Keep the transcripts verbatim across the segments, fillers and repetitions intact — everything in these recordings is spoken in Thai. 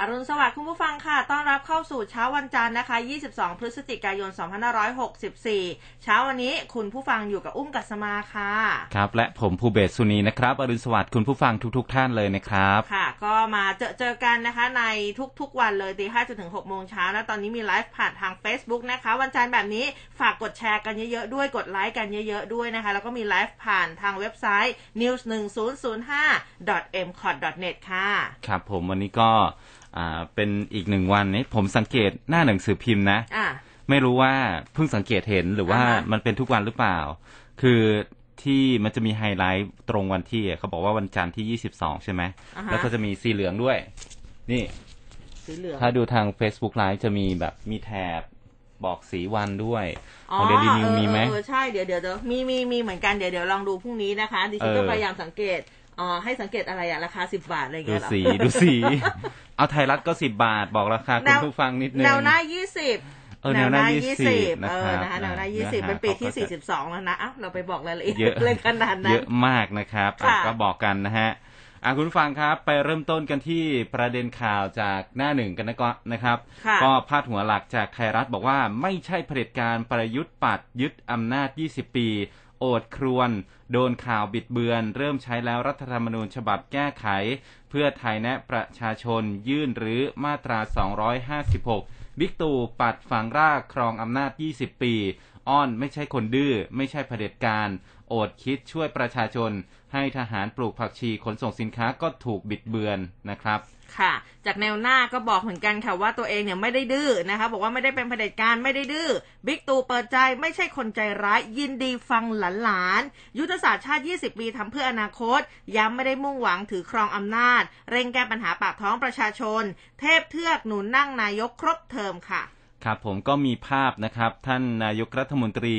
อรุณสวัสดิ์คุณผู้ฟังค่ะต้อนรับเข้าสู่เช้าวันจันทร์นะคะยี่สิบสองพฤศจิกายนสองพันห้าร้อยหกสิบสี่เช้าวันนี้คุณผู้ฟังอยู่กับอุ้มกัสมาค่ะครับและผมภูเบศสุนีนะครับอรุณสวัสดิ์คุณผู้ฟังทุกๆท่านเลยนะครับค่ะก็มาเจอเจอกันนะคะในทุกๆวันเลยตี ห้าถึงหกโมงเช้าและตอนนี้มีไลฟ์ผ่านทาง Facebook นะคะวันจันทร์แบบนี้ฝากกดแชร์กันเยอะๆด้วยกดไลค์กันเยอะๆด้วยนะคะแล้วก็มีไลฟ์ผ่านทางเว็บไซต์ นิวส์หนึ่งศูนย์ศูนย์ห้า ดอท เอ็ม คอร์ด ดอท เน็ต ค่ะครับผมวันนี้ก็อ่าเป็นอีกหนึ่งวันนี้ผมสังเกตหน้าหนังสือพิมพ์นะไม่รู้ว่าเพิ่งสังเกตเห็นหรือว่ามันเป็นทุกวันหรือเปล่าคือที่มันจะมีไฮไลท์ตรงวันที่เขาบอกว่าวันจันทร์ที่ยี่สิบสองใช่ไหมแล้วก็จะมีสีเหลืองด้วยนี่สีเหลืองถ้าดูทาง Facebook Live จะมีแบบมีแถบบอกสีวันด้วยของเดลินิวมีไหมใช่เดี๋ยวเดี๋ยวมีมีมีเหมือนกันเดี๋ยวเดี๋ยวลองดูพรุ่งนี้นะคะดิฉันก็พยายามสังเกตอ๋อให้สังเกตอะไรอะราคาสิบบาทอะไรอย่างเงี้ยหรอดูสีดูสีเอาไทยรัฐก็สิบบาทบอกราคาคุณผู้ฟังนิดนึงแนวหน้ายี่สิบเออแนวหน้ายี่สิบเออนะคะแนวหน้ายี่สิบเป็นปีที่สี่สิบสองแล้วนะอ้าวเราไปบอกรายละเอียดเลยขนาดนั้นเยอะมากนะครับก็บอกกันนะฮะอ่ะคุณผู้ฟังครับไปเริ่มต้นกันที่ประเด็นข่าวจากหน้าหนึ่งกันนะครับก็พาดหัวหลักจากไทยรัฐบอกว่าไม่ใช่เผด็จการประยุทธ์ปัดยึดอำนาจยี่สิบปีโอดครวนโดนข่าวบิดเบือนเริ่มใช้แล้วรัฐธรรมนูญฉบับแก้ไขเพื่อไทยแนะประชาชนยื่นหรือมาตราสองร้อยห้าสิบหกบิ๊กตู่ปัดฝังรากครองอำนาจยี่สิบปีอ้อนไม่ใช่คนดื้อไม่ใช่เผด็จการโอดคิดช่วยประชาชนให้ทหารปลูกผักชีขนส่งสินค้าก็ถูกบิดเบือนนะครับค่ะจากแนวหน้าก็บอกเหมือนกันค่ะว่าตัวเองเนี่ยไม่ได้ดื้อนะคะบอกว่าไม่ได้เป็นเผด็จการไม่ได้ดื้อบิ๊กตู่เปิดใจไม่ใช่คนใจร้ายยินดีฟังหลานๆยุทธศาสตร์ชาติยี่สิบปีทำเพื่ออนาคตย้ำไม่ได้มุ่งหวังถือครองอำนาจเร่งแก้ปัญหาปากท้องประชาชนเทพเทือกหนุนนั่งนายกครบเทอมค่ะครับผมก็มีภาพนะครับท่านนายกรัฐมนตรี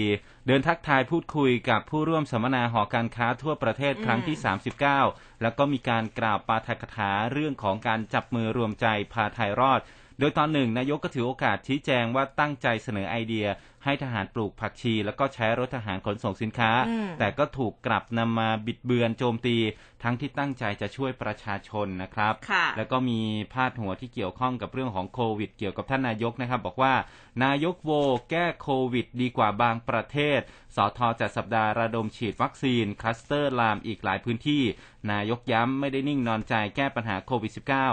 เดินทักทายพูดคุยกับผู้ร่วมสัมมนาหอการค้าทั่วประเทศครั้งที่สามสิบเก้าแล้วก็มีการกล่าวปาฐกถาเรื่องของการจับมือรวมใจพาไทยรอดโดยตอนหนึ่งนายกก็ถือโอกาสชี้แจงว่าตั้งใจเสนอไอเดียให้ทหารปลูกผักชีแล้วก็ใช้รถทหารขนส่งสินค้าแต่ก็ถูกกลับนำมาบิดเบือนโจมตีทั้งที่ตั้งใจจะช่วยประชาชนนะครับแล้วก็มีพาดหัวที่เกี่ยวข้องกับเรื่องของโควิดเกี่ยวกับท่านนายกนะครับบอกว่านายกโวแก้โควิดดีกว่าบางประเทศสท.จัดสัปดาห์ระดมฉีดวัคซีนคลัสเตอร์ลามอีกหลายพื้นที่นายกย้ำไม่ได้นิ่งนอนใจแก้ปัญหาโควิด สิบเก้า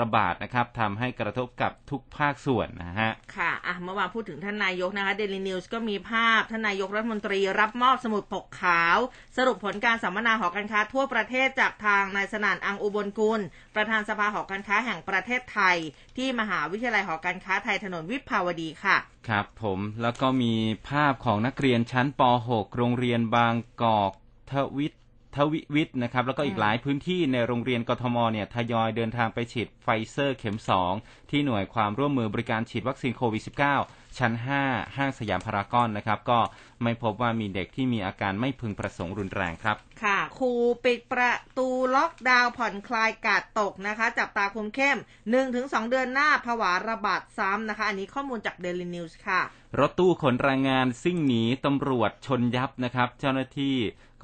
ระบาดนะครับทำให้กระทบกับทุกภาคส่วนนะฮะค่ะอ่ะเมื่อวานพูดถึงท่านนายกนะคะเดลินิวส์ก็มีภาพท่านนายกรัฐมนตรีรับมอบสมุดปกขาวสรุปผลการสัมมนาหอการค้าทั่วประเทศจากทางนายสนั่นอังอุบลกุลประธานสภาหอการค้าแห่งประเทศไทยที่มหาวิทยาลัยหอการค้าไทยถนนวิภาวดีค่ะครับผมแล้วก็มีภาพของนักเรียนชั้นป หก โรงเรียนบางกอกทวิททวิวิทนะครับแล้วก็อีกหลายพื้นที่ในโรงเรียนกทมเนี่ยทยอยเดินทางไปฉีดไฟเซอร์เข็มสองที่หน่วยความร่วมมือบริการฉีดวัคซีนโควิด สิบเก้า ชั้นห้าห้างสยามพารากอนนะครับก็ไม่พบว่ามีเด็กที่มีอาการไม่พึงประสงค์รุนแรงครับค่ะครูปิดประตูล็อกดาวน์ผ่อนคลายกาดตกนะคะจับตาคุมเข้ม หนึ่งถึงสองเดือนหน้าภาวะระบาดซ้ำนะคะอันนี้ข้อมูลจาก Daily News ค่ะรถตู้ขนแรงงานซิ่งหนีตำรวจชนยับนะครับเจ้าหน้าที่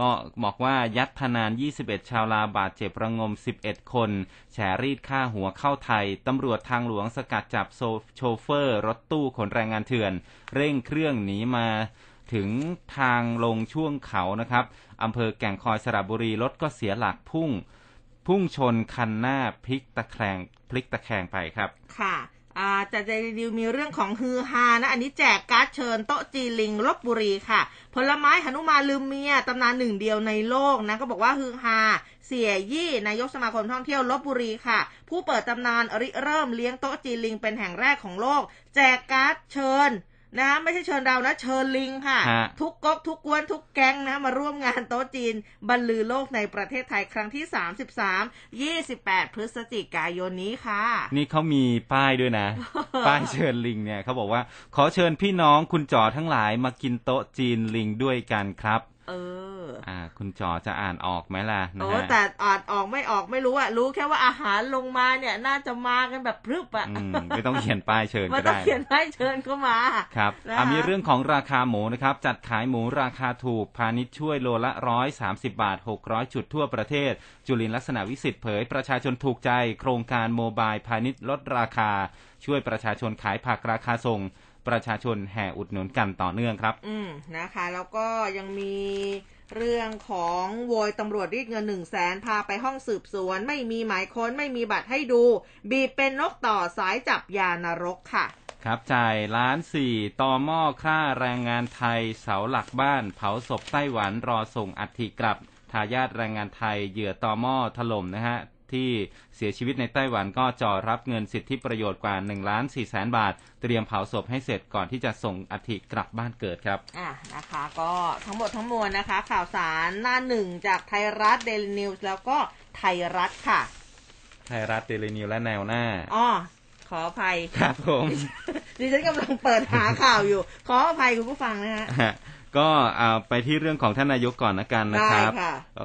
ก็บอกว่ายัดธนานยี่สิบเอ็ดชาวลาวบาดเจ็บระงมสิบเอ็ดคนแฉรีดฆ่าหัวเข้าไทยตำรวจทางหลวงสกัดจับโชเฟอร์รถตู้ขนแรงงานเถื่อนเร่งเครื่องหนีมาถึงทางลงช่วงเขานะครับอำเภอแก่งคอยสระบุรีรถก็เสียหลักพุ่งพุ่งชนคันหน้าพลิกตะแคงพลิกตะแคงไปครับค่ะจะจะรีวิวมีเรื่องของฮือฮานะอันนี้แจกการ์ดเชิญโต๊ะจีลิงลพบุรีค่ะผลไม้หนุมานลืมเมียตำนานหนึ่งเดียวในโลกนะก็บอกว่าฮือฮาเสี่ยยี่นายกสมาคมท่องเที่ยวลพบุรีค่ะผู้เปิดตำนานริเริ่มเลี้ยงโต๊ะจีลิงเป็นแห่งแรกของโลกแจกการ์ดเชิญนะไม่ใช่เชิญเรานะเชิญลิงค่ะทุกก๊กทุกกวนทุกแก๊งนะมาร่วมงานโต๊ะจีนบรรลือโลกในประเทศไทยครั้งที่สามสิบสาม ยี่สิบแปดพฤศจิกายนนี้ค่ะนี่เขามีป้ายด้วยนะ ป้ายเชิญลิงเนี่ยเขาบอกว่าขอเชิญพี่น้องคุณจ๋อทั้งหลายมากินโต๊ะจีนลิงด้วยกันครับ เอออ่าคุณจ๋อจะอ่านออกไหมล่ะนะฮะแต่อ่านออกไม่ออกไม่รู้อ่ะรู้แค่ว่าอาหารลงมาเนี่ยน่าจะมากันแบบพรึบอ่ะอืมไม่ต้องเขียนป้ายเชิญก็ได้ไม่ต้องเขียนป้ายเชิญก็มาครับอ่ะมีเรื่องของราคาหมูนะครับจัดขายหมูราคาถูกพาณิชย์ช่วยโลละหนึ่งร้อยสามสิบบาทหกร้อยจุดทั่วประเทศจุลินทร์ลักษณะวิสิทธิ์เผยประชาชนถูกใจโครงการโมบายพาณิชย์ลดราคาช่วยประชาชนขายผักราคาส่งประชาชนแห่อุดหนุนกันต่อเนื่องครับอืมนะคะแล้วก็ยังมีเรื่องของโวยตำรวจรีดเงิน หนึ่งแสน พาไปห้องสืบสวนไม่มีหมายค้นไม่มีบัตรให้ดูบีบเป็นนกต่อสายจับยานรกค่ะครับจ่ายล้านสี่ตม.ฆ่าแรงงานไทยเสาหลักบ้านเผาศพไต้หวันรอส่งอัฐิกลับทายาทแรงงานไทยเหยื่อตม.ถล่มนะฮะที่เสียชีวิตในไต้หวันก็จ่อรับเงินสิทธิประโยชน์กว่า หนึ่งล้านสี่แสนบาทเตรียมเผาศพให้เสร็จก่อนที่จะส่งอัฐิกลับบ้านเกิดครับอ่ะนะคะก็ทั้งหมดทั้งมวลนะคะข่าวสารหน้าหนึ่งจากไทยรัฐเดลินิวส์แล้วก็ไทยรัฐค่ะไทยรัฐเดลินิวส์และแนวหน้าอ๋อขออภัยครับผมดิฉันกำลังเปิดหาข่าวอยู่ขออภัยคุณผู้ฟังนะฮะก็เอาไปที่เรื่องของท่านนายกก่อนละกันนะครับ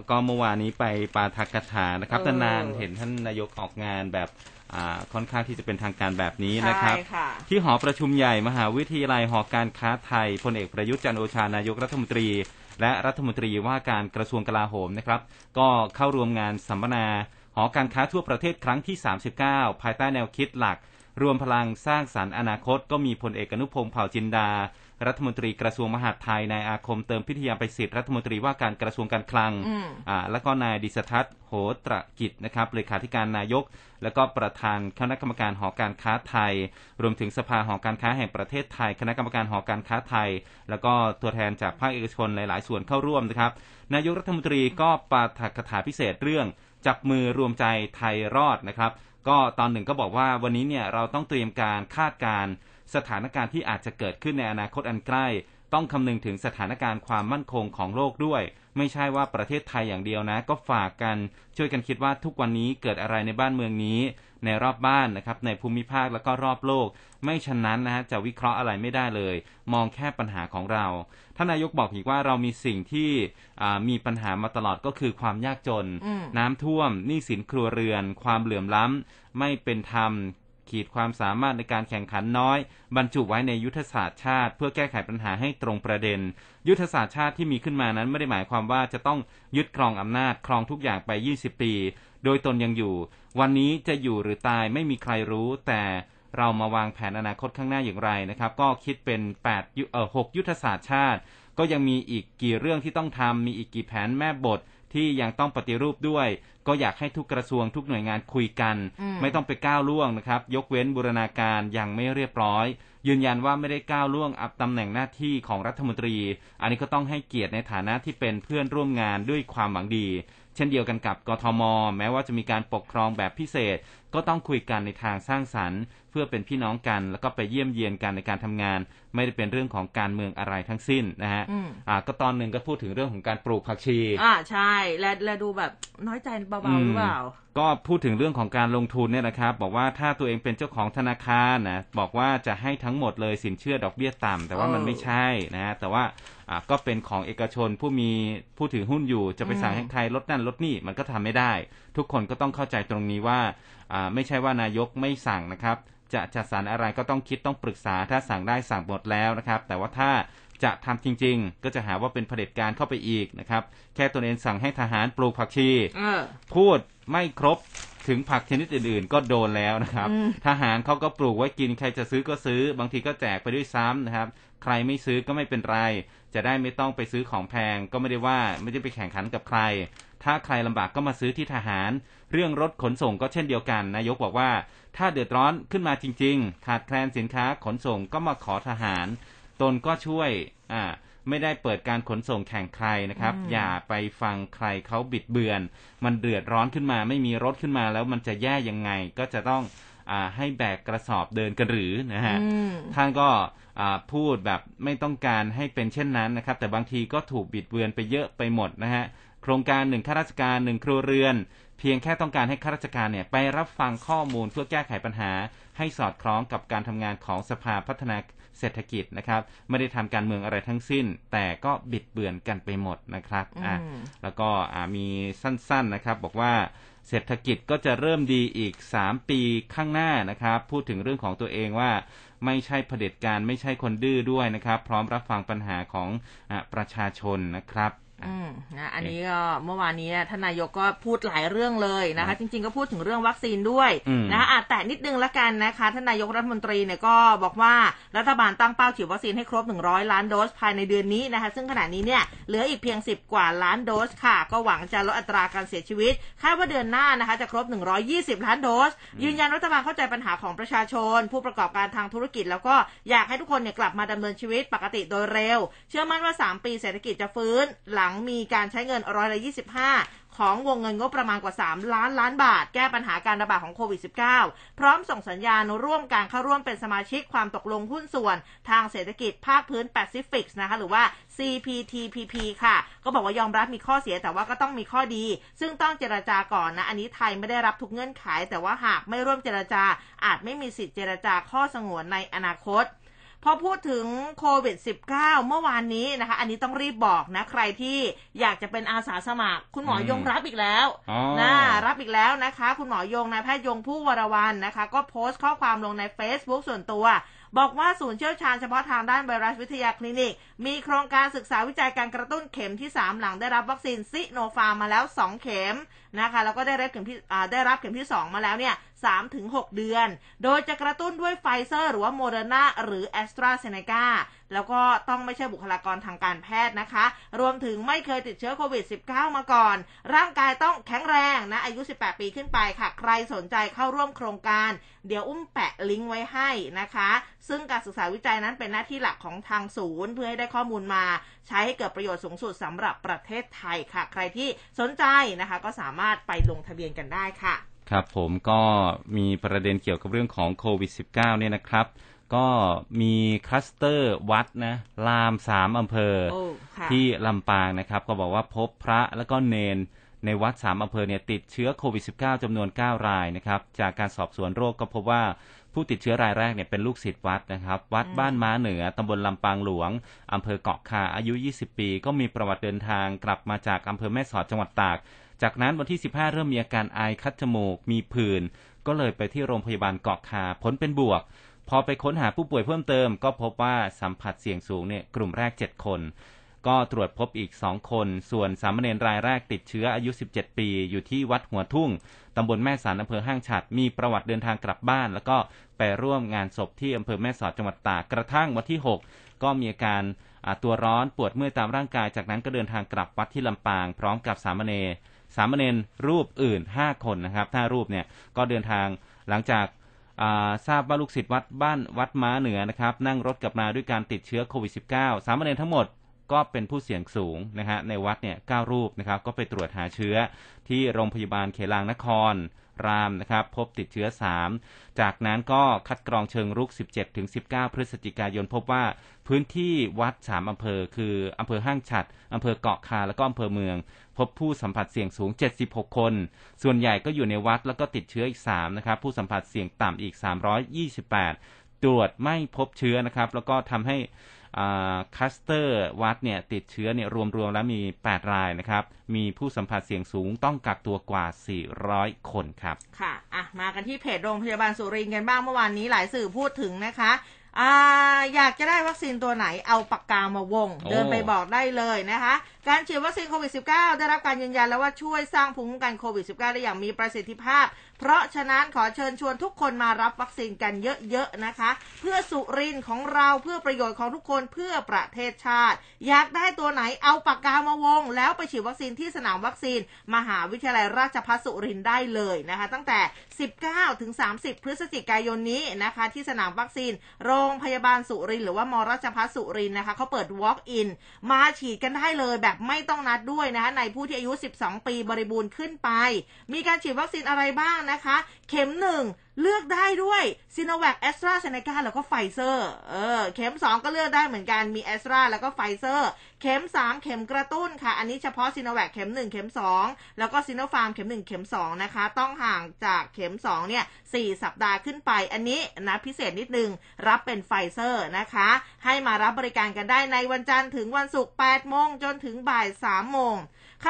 ก็เมื่อวานนี้ไปปาฐกถานะครับนานๆเห็นท่านนายกออกงานแบบค่อนข้างที่จะเป็นทางการแบบนี้นะครับที่หอประชุมใหญ่มหาวิทยาลัยหอการค้าไทยพลเอกประยุทธ์จันทร์โอชานายกรัฐมนตรีและรัฐมนตรีว่าการกระทรวงกลาโหมนะครับก็เข้าร่วมงานสัมมนาหอการค้าทั่วประเทศครั้งที่สามสิบเก้าภายใต้แนวคิดหลักรวมพลังสร้างสรรค์อนาคตก็มีพลเอกอนุพงษ์เผ่าจินดารัฐมนตรีกระทรวงมหาดไทยนายอาคมเติมพิทยาไปสิทธิ์รัฐมนตรีว่าการกระทรวงการคลังอ่าแล้วก็นายดิษทัศน์โหตรกิจนะครับเลขาธิการนายกแล้วก็ประธานคณะกรรมการหอการค้าไทยรวมถึงสภาหอการค้าแห่งประเทศไทยคณะกรรมการหอการค้าไทยแล้วก็ตัวแทนจากภาคเอกชนหลายๆส่วนเข้าร่วมนะครับนายกรัฐมนตรีก็ปาฐกถาพิเศษเรื่องจับมือรวมใจไทยรอดนะครับก็ตอนหนึ่งก็บอกว่าวันนี้เนี่ยเราต้องเตรียมการคาดการณ์สถานการณ์ที่อาจจะเกิดขึ้นในอนาคตอันใกล้ต้องคำนึงถึงสถานการณ์ความมั่นคงของโลกด้วยไม่ใช่ว่าประเทศไทยอย่างเดียวนะก็ฝากกันช่วยกันคิดว่าทุกวันนี้เกิดอะไรในบ้านเมืองนี้ในรอบบ้านนะครับในภูมิภาคแล้วก็รอบโลกไม่ฉะนั้นนะฮะจะวิเคราะห์อะไรไม่ได้เลยมองแค่ปัญหาของเราท่านนายกบอกอีกว่าเรามีสิ่งที่มีปัญหามาตลอดก็คือความยากจนน้ำท่วมหนี้สินครัวเรือนความเหลื่อมล้ำไม่เป็นธรรมขีดความสามารถในการแข่งขันน้อยบรรจุไว้ในยุทธศาสตร์ชาติเพื่อแก้ไขปัญหาให้ตรงประเด็นยุทธศาสตร์ชาติที่มีขึ้นมานั้นไม่ได้หมายความว่าจะต้องยึดครองอำนาจครองทุกอย่างไปยี่สิบปีโดยตนยังอยู่วันนี้จะอยู่หรือตายไม่มีใครรู้แต่เรามาวางแผนอนาคตข้างหน้าอย่างไรนะครับก็คิดเป็นแปดเอ่อหกยุทธศาสตร์ชาติก็ยังมีอีกกี่เรื่องที่ต้องทำมีอีกกี่แผนแม่บทที่ยังต้องปฏิรูปด้วยก็อยากให้ทุกกระทรวงทุกหน่วยงานคุยกันไม่ต้องไปก้าวล่วงนะครับยกเว้นบูรณาการยังไม่เรียบร้อยยืนยันว่าไม่ได้ก้าวล่วงอับตำแหน่งหน้าที่ของรัฐมนตรีอันนี้ก็ต้องให้เกียรติในฐานะที่เป็นเพื่อนร่วมงานด้วยความหวังดีเช่นเดียวกันกับกทม.แม้ว่าจะมีการปกครองแบบพิเศษก็ต้องคุยกันในทางสร้างสรรค์เพื่อเป็นพี่น้องกันแล้วก็ไปเยี่ยมเยียนกันในการทำงานไม่ได้เป็นเรื่องของการเมืองอะไรทั้งสิ้นนะฮะอ่าก็ตอนหนึ่งก็พูดถึงเรื่องของการปลูกผักชีอ่าใช่และและดูแบบน้อยใจเบาๆหรือเปล่าก็พูดถึงเรื่องของการลงทุนเนี่ยนะครับบอกว่าถ้าตัวเองเป็นเจ้าของธนาคารนะบอกว่าจะให้ทั้งหมดเลยสินเชื่อดอกเบี้ยต่ำแต่ว่ามันไม่ใช่นะแต่ว่าอ่าก็เป็นของเอกชนผู้มีผู้ถือหุ้นอยู่จะไปสั่งให้ใครลดนั่นลดนี่มันก็ทำไม่ได้ทุกคนก็ต้องเข้าใจตรงนี้ว่าอ่าไม่ใช่ว่านายกไม่สั่งนะครับจะจัดสรรอะไรก็ต้องคิดต้องปรึกษาถ้าสั่งได้สั่งหมดแล้วนะครับแต่ว่าถ้าจะทำจริงๆก็จะหาว่าเป็นเผด็จการเข้าไปอีกนะครับแค่ตนเองสั่งให้ทหารปลูกผักชีพูดไม่ครบถึงผักชนิดอื่นๆก็โดนแล้วนะครับทหารเขาก็ปลูกไว้กินใครจะซื้อก็ซื้อบางทีก็แจกไปด้วยซ้ำนะครับใครไม่ซื้อก็ไม่เป็นไรจะได้ไม่ต้องไปซื้อของแพงก็ไม่ได้ว่าไม่ได้ไปแข่งขันกับใครถ้าใครลำบากก็มาซื้อที่ทหารเรื่องรถขนส่งก็เช่นเดียวกันนายกบอกว่าถ้าเดือดร้อนขึ้นมาจริงๆขาดแคลนสินค้าขนส่งก็มาขอทหารตนก็ช่วยอ่าไม่ได้เปิดการขนส่งแข่งใครนะครับอย่าไปฟังใครเขาบิดเบือนมันเดือดร้อนขึ้นมาไม่มีรถขึ้นมาแล้วมันจะแย่ยังไงก็จะต้องอ่าให้แบกกระสอบเดินกันหรือนะฮะท่านก็อ่าพูดแบบไม่ต้องการให้เป็นเช่นนั้นนะครับแต่บางทีก็ถูกบิดเบือนไปเยอะไปหมดนะฮะโครงการหนึ่งข้าราชการหนึ่งครัวเรือน พียงแค่ต้องการให้ข้าราชการเนี่ยไปรับฟังข้อมูลเพื่อแก้ไขปัญหาให้สอดคล้องกับการทำงานของสภาพัฒนาเศรษฐกิจนะครับไม่ได้ทำการเมืองอะไรทั้งสิ้นแต่ก็บิดเบือนกันไปหมดนะครับอ่ะแล้วก็มีสั้นๆนะครับบอกว่าเศรษฐกิจก็จะเริ่มดีอีกสามปีข้างหน้านะครับพูดถึงเรื่องของตัวเองว่าไม่ใช่เผด็จการไม่ใช่คนดื้อด้วยนะครับพร้อมรับฟังปัญหาของประชาชนนะครับอืมนะอันนี้ก็เมื่อวานนี้ท่านนายกก็พูดหลายเรื่องเลยนะคะจริงๆก็พูดถึงเรื่องวัคซีนด้วยนะคะอ่ะแต่นิดนึงละกันนะคะท่านนายกรัฐมนตรีเนี่ยก็บอกว่ารัฐบาลตั้งเป้าฉีดวัคซีนให้ครบหนึ่งร้อยล้านโดสภายในเดือนนี้นะคะซึ่งขณะนี้เนี่ยเหลืออีกเพียงสิบกว่าล้านโดสค่ะก็หวังจะลดอัตราการเสียชีวิตคาดว่าเดือนหน้านะคะจะครบหนึ่งร้อยยี่สิบล้านโดสยืนยันรัฐบาลเข้าใจปัญหาของประชาชนผู้ประกอบการทางธุรกิจแล้วก็อยากให้ทุกคนเนี่ยกลับมาดำเนินชีวิตปกติโดยเร็วเชื่อมั่นว่าสามปีเศรษฐกิจจะฟื้นหลังมีการใช้เงินร้อยละยี่สิบห้าของวงเงินงบประมาณกว่าสามล้านล้านบาทแก้ปัญหาการระบาดของโควิด สิบเก้า พร้อมส่งสัญญาณร่วมการเข้าร่วมเป็นสมาชิกความตกลงหุ้นส่วนทางเศรษฐกิจภาคพื้น Pacific นะคะหรือว่า ซี พี ที พี พี ค่ะก็บอกว่ายอมรับมีข้อเสียแต่ว่าก็ต้องมีข้อดีซึ่งต้องเจรจาก่อนนะอันนี้ไทยไม่ได้รับทุกเงื่อนไขแต่ว่าหากไม่ร่วมเจรจาอาจไม่มีสิทธิ์เจรจาข้อสงวนในอนาคตพอพูดถึงโควิด สิบเก้า เมื่อวานนี้นะคะอันนี้ต้องรีบบอกนะใครที่อยากจะเป็นอาสาสมัครคุณหมอยงรับอีกแล้วนะรับอีกแล้วนะคะคุณหมอยงนายแพทย์ยงผู้วรวรรณนะคะก็โพสต์ข้อความลงใน Facebook ส่วนตัวบอกว่าศูนย์เชี่ยวชาญเฉพาะทางด้านไวรัสวิทยาคลินิกมีโครงการศึกษาวิจัยการกระตุ้นเข็มที่สามหลังได้รับวัคซีน Sinopharm มาแล้วสองเข็มนะคะแล้วก็ได้รับเข็มที่อ่าได้รับเข็มที่สองมาแล้วเนี่ย สามถึงหก เดือนโดยจะกระตุ้นด้วย Pfizer หรือว่า Moderna หรือ AstraZeneca แล้วก็ต้องไม่ใช่บุคลากรทางการแพทย์นะคะรวมถึงไม่เคยติดเชื้อโควิด สิบเก้า มาก่อนร่างกายต้องแข็งแรงนะอายุสิบแปดปีขึ้นไปค่ะใครสนใจเข้าร่วมโครงการเดี๋ยวอุ้มแปะลิงก์ไว้ให้นะคะซึ่งการศึกษาวิจัยนั้นเป็นหน้าที่หลักของทางศูนย์เพื่อให้ได้ข้อมูลมาใช้ให้เกิดประโยชน์สูงสุดสำหรับประเทศไทยค่ะใครที่สนใจนะคะก็สามารถไปลงทะเบียนกันได้ค่ะครับผมก็มีประเด็นเกี่ยวกับเรื่องของโควิด สิบเก้า เนี่ยนะครับก็มีคลัสเตอร์วัดนะลามสามอำเภอที่ลำปางนะครับก็บอกว่าพบพระแล้วก็เณรในวัดสามอำเภอเนี่ยติดเชื้อโควิด สิบเก้า จำนวนเก้ารายนะครับจากการสอบสวนโรคก็พบว่าผู้ติดเชื้อรายแรกเนี่ยเป็นลูกศิษย์วัดนะครับวัดบ้านม้าเหนือตำบลลำปางหลวงอำเภอเกาะคาอายุยี่สิบปีก็มีประวัติเดินทางกลับมาจากอำเภอแม่สอดจังหวัดตากจากนั้นวันที่สิบห้าเริ่มมีอาการไอคัดจมูกมีผื่นก็เลยไปที่โรงพยาบาลเกาะคาผลเป็นบวกพอไปค้นหาผู้ป่วยเพิ่มเติมก็พบว่าสัมผัสเสี่ยงสูงเนี่ยกลุ่มแรกเจ็ดคนก็ตรวจพบอีกสองคนส่วนสามเณรรายแรกติดเชื้ออายุสิบเจ็ดปีอยู่ที่วัดหัวทุ่งตำบลแม่สารอำเภอห้างฉัตรมีประวัติเดินทางกลับบ้านแล้วก็ไปร่วมงานศพที่อำเภอแม่สอดจังหวัดตากกระทั่งวันที่หกก็มีอาการตัวร้อนปวดเมื่อยตามร่างกายจากนั้นก็เดินทางกลับวัดที่ลำปางพร้อมกับสามเณรสามเณรรูปอื่นห้าคนนะครับถ้ารูปเนี่ยก็เดินทางหลังจากทราบว่าลูกศิษย์วัดบ้านวัดม้าเหนือนะครับนั่งรถกลับมาด้วยการติดเชื้อโควิด สิบเก้า สามเณรทั้งหมดก็เป็นผู้เสี่ยงสูงนะฮะในวัดเนี่ยเก้ารูปนะครับก็ไปตรวจหาเชื้อที่โรงพยาบาลเขลางนครรามนะครับพบติดเชื้อสามจากนั้นก็คัดกรองเชิงรุก สิบเจ็ดถึงสิบเก้า พฤศจิกายนพบว่าพื้นที่วัดสามอำเภอคืออำเภอห้างฉัตรอำเภอเกาะคาแล้วก็อำเภอเมืองพบผู้สัมผัสเสี่ยงสูงเจ็ดสิบหกคนส่วนใหญ่ก็อยู่ในวัดแล้วก็ติดเชื้ออีกสามนะครับผู้สัมผัสเสี่ยงต่ำอีกสามร้อยยี่สิบแปดตรวจไม่พบเชื้อนะครับแล้วก็ทำให้คลัสเตอร์วัดเนี่ยติดเชื้อเนี่ยรวมๆแล้วมีแปดรายนะครับมีผู้สัมผัสเสี่ยงสูงต้องกักตัวกว่าสี่ร้อยคนครับค่ะอ่ะมากันที่เพจโรงพยาบาลสุรินทร์กันบ้างเมื่อวานนี้หลายสื่อพูดถึงนะคะอ่าอยากจะได้วัคซีนตัวไหนเอาปากกามาวงเดินไปบอกได้เลยนะคะการฉีดวัคซีนโควิด สิบเก้า ได้รับการยืนยันแล้วว่าช่วยสร้างภูมิคุ้มกันโควิด สิบเก้า ได้อย่างมีประสิทธิภาพเพราะฉะนั้นขอเชิญชวนทุกคนมารับวัคซีนกันเยอะๆนะคะเพื่อสุรินทร์ของเราเพื่อประโยชน์ของทุกคนเพื่อประเทศชาติอยากได้ตัวไหนเอาปากกามาวงแล้วไปฉีดวัคซีนที่สนามวัคซีนมหาวิทยาลัยราชภัฏสุรินทร์ได้เลยนะคะตั้งแต่ สิบเก้าถึงสามสิบ พฤศจิกายนนี้นะคะที่สนามวัคซีนโรงพยาบาลสุรินทร์หรือว่ามราชภัฏสุรินทร์นะคะเขาเปิด walk in มาฉีดกันได้เลยแบบไม่ต้องนัดด้วยนะคะในผู้ที่อายุสิบสองปีบริบูรณ์ขึ้นไปมีการฉีดวัคซีนอะไรบ้างนะคะเข็มหนึ่งเลือกได้ด้วย Sinovac AstraZeneca แล้วก็ Pfizer เออเข็มสองก็เลือกได้เหมือนกันมี Astra แล้วก็ Pfizer เข็มสามเข็มกระตุ้นค่ะอันนี้เฉพาะ Sinovac เข็มหนึ่งเข็มสองแล้วก็ Sinopharm เข็มหนึ่งเข็มสองนะคะต้องห่างจากเข็มสองเนี่ยสี่สัปดาห์ขึ้นไปอันนี้นะพิเศษนิดนึงรับเป็น Pfizer นะคะให้มารับบริการกันได้ในวันจันทร์ถึงวันศุกร์ แปดโมงจนถึงบ่าย สามโมง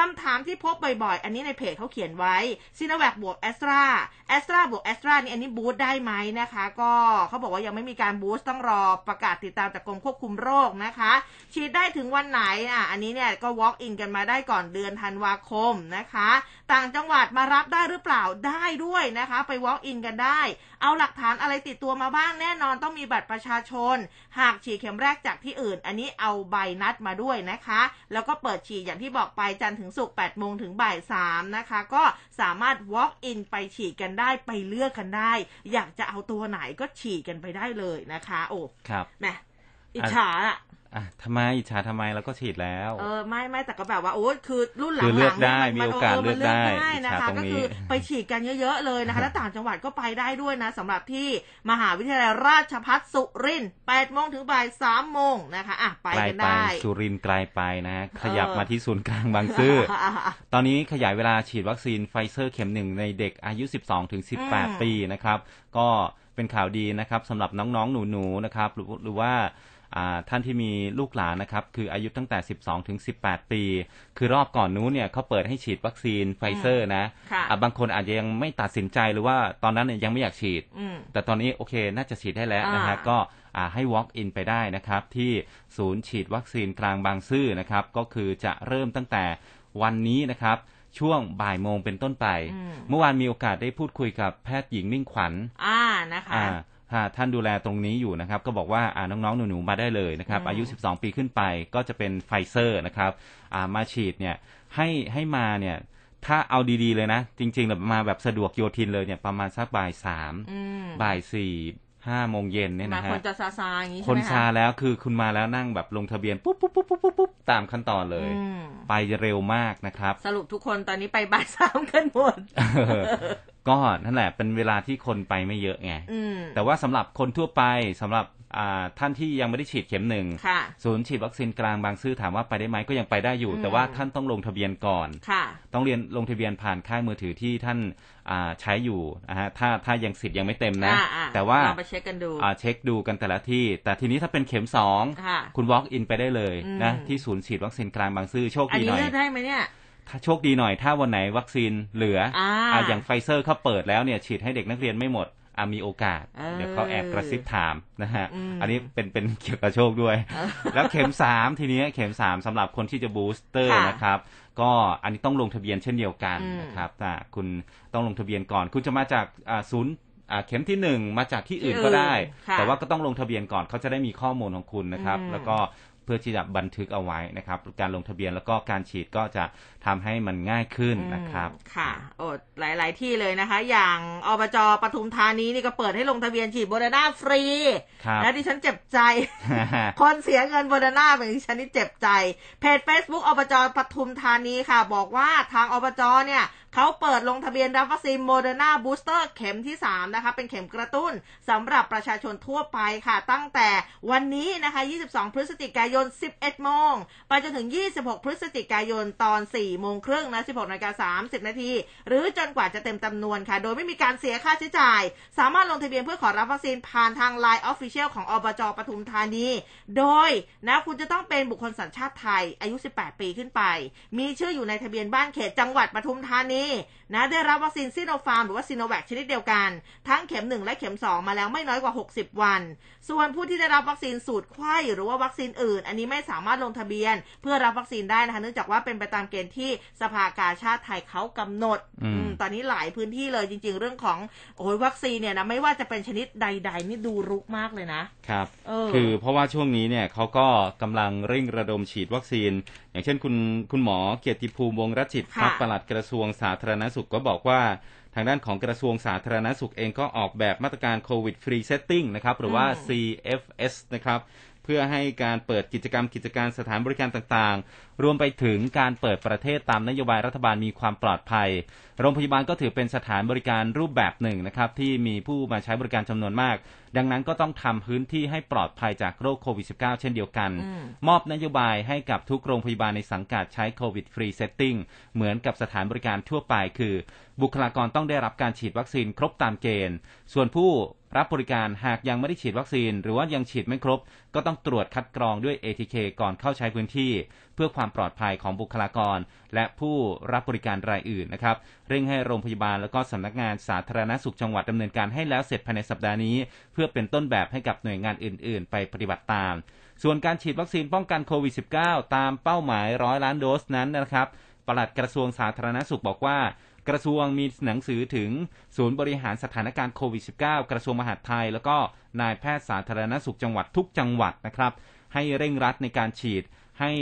คำถามที่พบบ่อยๆอันนี้ในเพจเขาเขียนไว้ Sinovac บวก Astra Astra บวก Astra นี่อันนี้บูสต์ได้ไหมนะคะก็เขาบอกว่ายังไม่มีการบูสต์ต้องรอประกาศติดตามจากกรมควบคุมโรคนะคะฉีดได้ถึงวันไหนอ่ะอันนี้เนี่ยก็ walk in กันมาได้ก่อนเดือนธันวาคมนะคะต่างจังหวัดมารับได้หรือเปล่าได้ด้วยนะคะไป walk in กันได้เอาหลักฐานอะไรติดตัวมาบ้างแน่นอนต้องมีบัตรประชาชนหากฉีดเข็มแรกจากที่อื่นอันนี้เอาใบนัดมาด้วยนะคะแล้วก็เปิดฉีดอย่างที่บอกไปจันทร์ถึงศุกร์แปดโมงถึงบ่ายสามนะคะก็สามารถ walk in ไปฉีดกันได้ไปเลือกกันได้อยากจะเอาตัวไหนก็ฉีดกันไปได้เลยนะคะโอ้ครับแหมอิจฉาอ่ะอ่ะทำไมอิจฉาทำไมเราก็ฉีดแล้วเออไม่ไม่แต่ก็แบบว่าโอ้คือรุ่นหลังๆเลือกได้มีโอกาสเลือกได้นะคะก็คือไปฉีดกันเยอะๆเลยนะคะและต่างจังหวัดก็ไปได้ด้วยนะสำหรับที่มหาวิทยาลัยราชภัฏสุรินทร์แปดโมงถึงบ่ายสามโมงนะคะอ่ะไปกันได้สุรินทร์ไกลไปนะขยับมาที่ศูนย์กลางบางซื่อตอนนี้ขยายเวลาฉีดวัคซีนไฟเซอร์เข็มหนึ่งในเด็กอายุสิบสองถึงสิบแปดปีนะครับก็เป็นข่าวดีนะครับสำหรับน้องๆหนูๆนะครับหรือว่าท่านที่มีลูกหลานนะครับคืออายุตั้งแต่สิบสองถึงสิบแปดปีคือรอบก่อนนู้นเนี่ยเขาเปิดให้ฉีดวัคซีนไฟเซอร์นะบางคนอาจจะยังไม่ตัดสินใจหรือว่าตอนนั้นยังไม่อยากฉีดแต่ตอนนี้โอเคน่าจะฉีดได้แล้วนะฮะก็ให้ walk in ไปได้นะครับที่ศูนย์ฉีดวัคซีนกลางบางซื่อนะครับก็คือจะเริ่มตั้งแต่วันนี้นะครับช่วงบ่ายโมงเป็นต้นไปเมื่อวานมีโอกาสได้พูดคุยกับแพทย์หญิงมิ่งขวัญอ่านะคะท่านดูแลตรงนี้อยู่นะครับก็บอกว่าน้องๆหนูๆมาได้เลยนะครับอายุสิบสองปีขึ้นไปก็จะเป็นไฟเซอร์นะครับมาฉีดเนี่ยให้ให้มาเนี่ยถ้าเอาดีๆเลยนะจริงๆแบบมาแบบสะดวกโยทินเลยเนี่ยประมาณสักบ่ายสามบ่ายสี่ห้าโมงเย็นเนี่ยนะฮะคนจะซาซาอย่างนี้ใช่ไหมคนซาแล้วคือคุณมาแล้วนั่งแบบลงทะเบียนปุ๊บปุ๊บปุ๊บปุ๊บปุ๊บตามขั้นตอนเลยไปเร็วมากนะครับสรุปทุกคนตอนนี้ไปบ่ายสามกันหมดก็นั่นแหละเป็นเวลาที่คนไปไม่เยอะไงแต่ว่าสำหรับคนทั่วไปสำหรับท่านที่ยังไม่ได้ฉีดเข็มหนึ่งศูนย์ฉีดวัคซีนกลางบางซื่อถามว่าไปได้ไหมก็ยังไปได้อยู่แต่ว่าท่านต้องลงทะเบียนก่อนต้องเรียนลงทะเบียนผ่านค่ายมือถือที่ท่านใช้อยู่นะฮะถ้าถ้ายังสิทธิ์ยังไม่เต็มนะแต่ว่าเช็คกันดูเช็คดูกันแต่ละที่แต่ทีนี้ถ้าเป็นเข็มสองคุณ walk in ไปได้เลยนะที่ศูนย์ฉีดวัคซีนกลางบางซื่อโชคดีหน่อยอันนี้เลือกได้ไหมเนี่ยถ้าโชคดีหน่อยถ้าวันไหนวัคซีนเหลือ อ, อ, อย่างไฟเซอร์เขาเปิดแล้วเนี่ยฉีดให้เด็กนักเรียนไม่หมดมีโอกาส เ, เดี๋ยวเขาแอบกระซิบถามนะฮะ อ, อันนี้เป็นเป็นเกี่ยวกับโชคด้วย แล้วเข็มสามทีนี้เข็มสามสำหรับคนที่จะบูสเตอร์ นะครับก็อันนี้ต้องลงทะเบียนเช่นเดียวกันนะครับคุณต้องลงทะเบียนก่อนคุณจะมาจากศูนย์เข็มที่หนึ่งมาจากที่อื่นก็ได้แต่ว่าก็ต้องลงทะเบียนก่อนเขาจะได้มีข้อมูลของคุณนะครับแล้วก็เพื่อที่จะบันทึกเอาไว้นะครับการลงทะเบียนแล้วก็การฉีดก็จะทำให้มันง่ายขึ้นนะครับค่ะโอ้หลายๆที่เลยนะคะอย่างอบจ.ปทุมธานีนี่ก็เปิดให้ลงทะเบียนฉีดโมเดอร์นาฟรีและดิฉันเจ็บใจ คนเสียเงินโมเดอร์นาแบบดิฉันนี่เจ็บใจเพจ Facebook อบจ.ปทุมธานีค่ะบอกว่าทางอบจ.เนี่ยเขาเปิดลงทะเบียนรับวัคซีนโมเดอร์นาบูสเตอร์เข็มที่สามนะคะเป็นเข็มกระตุ้นสำหรับประชาชนทั่วไปค่ะตั้งแต่วันนี้นะคะยี่สิบสองพฤศจิกายน สิบเอ็ดโมงไปจนถึงยี่สิบหกพฤศจิกายนตอน สี่โมงครึ่งนะ สิบหกนาฬิกาสามสิบนาทีหรือจนกว่าจะเต็มจำนวนค่ะโดยไม่มีการเสียค่าใช้จ่ายสามารถลงทะเบียนเพื่อขอรับวัคซีนผ่านทาง ไลน์ Official ของอบจ.ปทุมธานีโดยนะคุณจะต้องเป็นบุคคลสัญชาติไทยอายุสิบแปดปีขึ้นไปมีชื่ออยู่ในทะเบียนบ้านเขตจังหวัดปทุมธานีนะได้รับวัคซีน Sinopharm หรือว่า Sinovac ชนิดเดียวกันทั้งเข็มหนึ่งและเข็มสองมาแล้วไม่น้อยกว่าหกสิบวันส่วนผู้ที่ได้รับวัคซีนสูตรไข้หรือว่าวัคซีนอื่นอันนี้ไม่สามารถลงทะเบียนเพื่อรับวัคซีนได้นะคะเนื่องจากว่าเป็นไปตามเกณฑ์ที่สภากาชาดไทยเขากำหนดอืมตอนนี้หลายพื้นที่เลยจริงๆเรื่องของโอ้ยวัคซีนเนี่ยนะไม่ว่าจะเป็นชนิดใดๆนี่ดูรุกมากเลยนะครับเออคือเพราะว่าช่วงนี้เนี่ยเขาก็กำลังเร่งระดมฉีดวัคซีนอย่างเช่นคุณคุณหมอเกียรติภูมิวงศ์รัชจิตครับปลัดกระทรวงสาธารณสุขก็บอกว่าทางด้านของกระทรวงสาธารณสุขเองก็ออกแบบมาตรการโควิดฟรีเซตติ้งนะครับหรือว่า ซี เอฟ เอส นะครับ เพื่อให้การเปิดกิจกรรมกิจการสถานบริการต่างๆรวมไปถึงการเปิดประเทศตามนโยบายรัฐบาลมีความปลอดภัยโรงพยาบาลก็ถือเป็นสถานบริการรูปแบบหนึ่งนะครับที่มีผู้มาใช้บริการจำนวนมากดังนั้นก็ต้องทำพื้นที่ให้ปลอดภัยจากโรคโควิด สิบเก้า เช่นเดียวกันมอบนโยบายให้กับทุกโรงพยาบาลในสังกัดใช้โควิดฟรีเซตติ้งเหมือนกับสถานบริการทั่วไปคือบุคลากรต้องได้รับการฉีดวัคซีนครบตามเกณฑ์ส่วนผู้รับบริการหากยังไม่ได้ฉีดวัคซีนหรือว่ายังฉีดไม่ครบก็ต้องตรวจคัดกรองด้วย เอ ที เค ก่อนเข้าใช้พื้นที่เพื่อความปลอดภัยของบุคลากรและผู้รับบริการรายอื่นนะครับเร่งให้โรงพยาบาลและก็สำนักงานสาธารณสุขจังหวัดดำเนินการให้แล้วเสร็จภายในสัปดาห์นี้เพื่อเป็นต้นแบบให้กับหน่วยงานอื่นๆไปปฏิบัติตามส่วนการฉีดวัคซีนป้องกันโควิด สิบเก้า ตามเป้าหมายหนึ่งร้อยล้านโดสนั้นนะครับปลัดกระทรวงสาธารณสุขบอกว่ากระทรวงมีหนังสือถึงศูนย์บริหารสถานการณ์โควิด สิบเก้า กระทรวงมหาดไทยแล้วก็นายแพทย์สาธารณสุขจังหวัดทุกจังหวัดนะครับให้เร่งรัดในการฉีดให้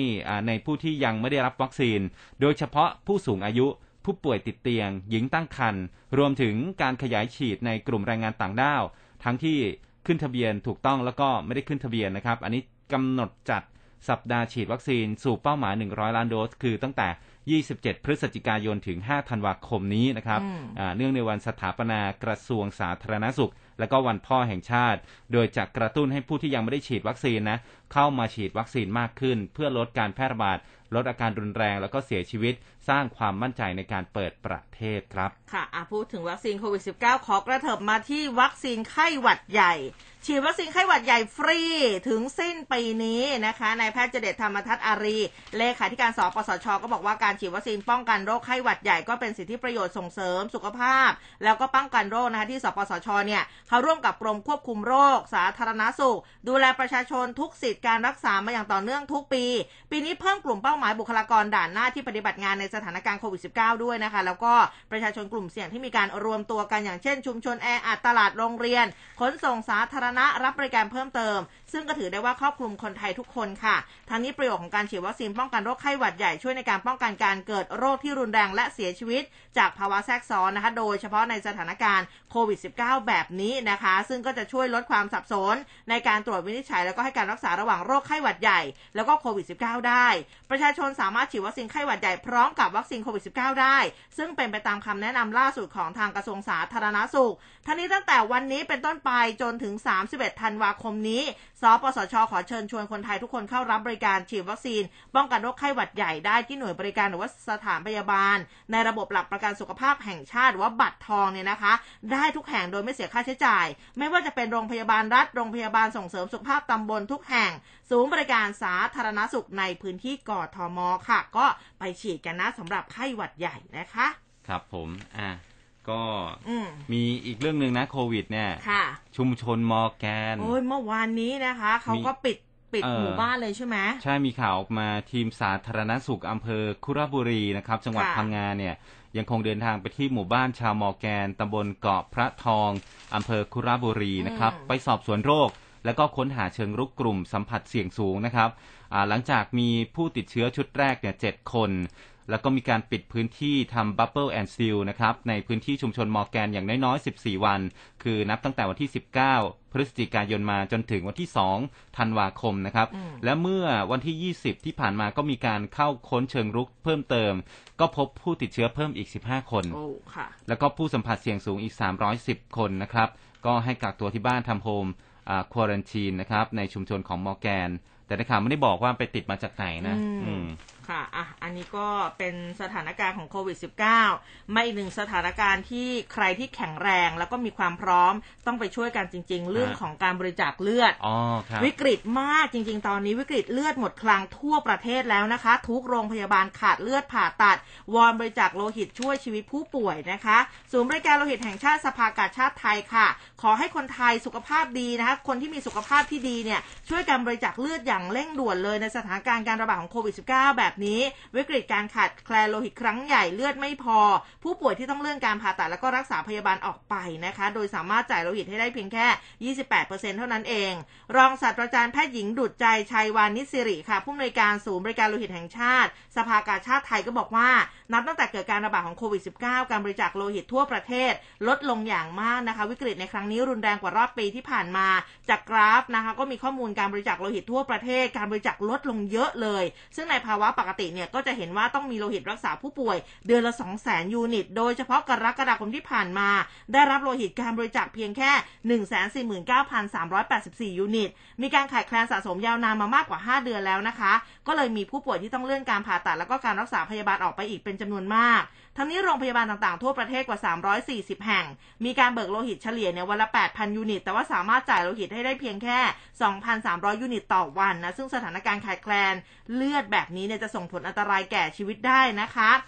ในผู้ที่ยังไม่ได้รับวัคซีนโดยเฉพาะผู้สูงอายุผู้ป่วยติดเตียงหญิงตั้งครรภ์รวมถึงการขยายฉีดในกลุ่มแรงงานต่างด้าวทั้งที่ขึ้นทะเบียนถูกต้องแล้วก็ไม่ได้ขึ้นทะเบียนนะครับอันนี้กำหนดจัดสัปดาห์ฉีดวัคซีนสู่เป้าหมายหนึ่งร้อยล้านโดสคือตั้งแต่ยี่สิบเจ็ดพฤศจิกายนถึงห้าธันวาคมนี้นะครับเนื่องในวันสถาปนากระทรวงสาธารณสุขและก็วันพ่อแห่งชาติโดยจะกระตุ้นให้ผู้ที่ยังไม่ได้ฉีดวัคซีนนะเข้ามาฉีดวัคซีนมากขึ้นเพื่อลดการแพร่ระบาดลดอาการรุนแรงแล้วก็เสียชีวิตสร้างความมั่นใจในการเปิดประเทศครับค่ะพูดถึงวัคซีนโควิด สิบเก้า ขอกระเถิบมาที่วัคซีนไข้หวัดใหญ่ฉีดวัคซีนไข้หวัดใหญ่ฟรีถึงสิ้นปีนี้นะคะนายแพทย์เจเดชธรรมทัศน์อารีเลขาธิการสปสช.ก็บอกว่าการฉีดวัคซีนป้องกันโรคไข้หวัดใหญ่ก็เป็นสิทธิประโยชน์ส่งเสริมสุขภาพแล้วก็ป้องกันโรคนะคะที่สปสช.เนี่ยเขาร่วมกับกรมควบคุมโรคสาธารณสุขดูแลประชาชนทุกสิทธิการรักษามาอย่างต่อเนื่องทุกปีปีนี้เพิ่มกลุ่มเป้าหมายบุคลากรด่านหน้าที่ปฏิบัติงานในสถานการณ์โควิด สิบเก้า ด้วยนะคะแล้วก็ประชาชนกลุ่มเสี่ยงที่มีการรวมตัวกันอย่างเช่นชุมชนแออัดตลาดโรงเรียนขนส่งสาธารณะรับบริการเพิ่มเติมซึ่งก็ถือได้ว่าครอบคลุมคนไทยทุกคนค่ะทั้งนี้ประโยชน์ของการฉีดวัคซีนป้องกันโรคไข้หวัดใหญ่ช่วยในการป้องกันการเกิดโรคที่รุนแรงและเสียชีวิตจากภาวะแทรกซ้อนนะคะโดยเฉพาะในสถานการณ์โควิด สิบเก้า แบบนี้นะคะซึ่งก็จะช่วยลดความสับสนในการตรวจวินิจฉัยแล้วก็ให้การรักษาระหว่างโรคไข้หวัดใหญ่แล้วก็โควิด สิบเก้า ได้ประชาชนสามารถฉีดวัคซีนไข้หวัดใหญ่พร้อมกับวัคซีนโควิด สิบเก้า ได้ซึ่งเป็นไปตามคำแนะนำล่าสุดของทางกระทรวงสาธารณสุขทั้งนี้ตั้งแต่วันนี้เป็นต้นไปจนถึงสามสิบเอ็ดธันวาคมนี้สปสช.ขอเชิญชวนคนไทยทุกคนเข้ารับบริการฉีดวัคซีนป้องกันโรคไข้หวัดใหญ่ได้ที่หน่วยบริการหรือว่าสถานพยาบาลในระบบหลักประกันสุขภาพแห่งชาติหรือว่าบัตรทองเนี่ยนะคะได้ทุกแห่งโดยไม่เสียค่าใช้จ่ายไม่ว่าจะเป็นโรงพยาบาลรัฐโรงพยาบาลส่งเสริมสุขภาพตำบลทุกแห่งศูนย์บริการสาธารณสุขในพื้นที่กทม.ค่ะก็ไปฉีดกันนะสำหรับไข้หวัดใหญ่นะคะครับผมอ่ะก็มีอีกเรื่องนึงนะโควิดเนี่ยชุมชนมอร์แกนโอ้ยเมื่อวานนี้นะคะเขาก็ปิดปิดหมู่บ้านเลยใช่ไหมใช่มีข่าวออกมาทีมสาธารณสุขอำเภอคุระบุรีนะครับจังหวัดพังงาเนี่ยยังคงเดินทางไปที่หมู่บ้านชาวมอร์แกนตำบลเกาะพระทองอำเภอคุระบุรีนะครับไปสอบสวนโรคแล้วก็ค้นหาเชิงรุกกลุ่มสัมผัสเสี่ยงสูงนะครับหลังจากมีผู้ติดเชื้อชุดแรกเนี่ยเจ็ดคนแล้วก็มีการปิดพื้นที่ทำ Bubble and Seal นะครับในพื้นที่ชุมชนมอร์แกนอย่างน้อยๆสิบสี่วันคือนับตั้งแต่วันที่สิบเก้าพฤศจิกายนมาจนถึงวันที่สองธันวาคมนะครับและเมื่อวันที่ยี่สิบที่ผ่านมาก็มีการเข้าค้นเชิงรุกเพิ่มเติมก็พบผู้ติดเชื้อเพิ่มอีกสิบห้าคนแล้วก็ผู้สัมผัสเสี่ยงสูงอีกสามร้อยสิบคนนะครับก็ให้กักตัวที่บ้านทำโฮมควอรันทีนนะครับในชุมชนของมอร์แกนแต่ในข่าวไม่ได้บอกว่าไปติดมาจากไหนนะค่ะอ่ะอันนี้ก็เป็นสถานการณ์ของโควิด สิบเก้า ไม่อีกหนึ่งสถานการณ์ที่ใครที่แข็งแรงแล้วก็มีความพร้อมต้องไปช่วยกันจริงๆเรื่องของการบริจาคเลือดอ๋อครับวิกฤตมากจริงๆตอนนี้วิกฤตเลือดหมดคลังทั่วประเทศแล้วนะคะทุกโรงพยาบาลขาดเลือดผ่าตัดวอนบริจาคโลหิตช่วยชีวิตผู้ป่วยนะคะศูนย์บริการโลหิตแห่งชาติสภากาชาดไทยค่ะขอให้คนไทยสุขภาพดีนะคะคนที่มีสุขภาพที่ดีเนี่ยช่วยกันบริจาคเลือดอย่างเร่งด่วนเลยในสถานการณ์การระบาดของโควิด สิบเก้า แบบ นี้วิกฤตการขาดแคลนโลหิตครั้งใหญ่เลือดไม่พอผู้ป่วยที่ต้องเลื่อนการผ่าตัดแล้วก็รักษาพยาบาลออกไปนะคะโดยสามารถจ่ายโลหิตให้ได้เพียงแค่ ยี่สิบแปดเปอร์เซ็นต์ เท่านั้นเองรองศาสตราจารย์แพทย์หญิงดุจใจชัยวานิชศิริค่ะผู้อำนวยการศูนย์บริการโลหิตแห่งชาติสภากาชาดไทยก็บอกว่านับตั้งแต่เกิดการระบาดของโควิด สิบเก้า การบริจาคโลหิตทั่วประเทศลดลงอย่างมากนะคะวิกฤตในครั้งนี้รุนแรงกว่ารอบปีที่ผ่านมาจากกราฟนะคะก็มีข้อมูลการบริจาคโลหิตทั่วประเทศการบริจาคลดลงเยอะเลยซึ่งในภาวะปกติเนี่ยก็จะเห็นว่าต้องมีโลหิตรักษาผู้ป่วยเดือนละ สองแสน ยูนิตโดยเฉพาะกรกฎาคมที่ผ่านมาได้รับโลหิตการบริจาคเพียงแค่ หนึ่งแสนสี่หมื่นเก้าพันสามร้อยแปดสิบสี่ ยูนิตมีการขาดแคลนสะสมยาวนานมามากกว่าห้าเดือนแล้วนะคะก็เลยมีผู้ป่วยที่ต้องเลื่อนการผ่าตัดแล้วก็การรักษาพยาบาลออกไปอีกเป็นจำนวนมากทั้งนี้โรงพยาบาลต่างๆทั่วประเทศกว่าสามร้อยสี่สิบแห่งมีการเบิกโลหิตเฉลี่ยเนี่ยวันละ แปดพัน ยูนิตแต่ว่าสามารถจ่ายโลหิตให้ได้เพียงแค่ สองพันสามร้อย ยูนิตต่อวันนะซึ่งสถานการณ์ขาดแคลนเลือดแบบนี้เนี่ยจะส่งผลอันตรายแก่ชีวิตได้นะคะ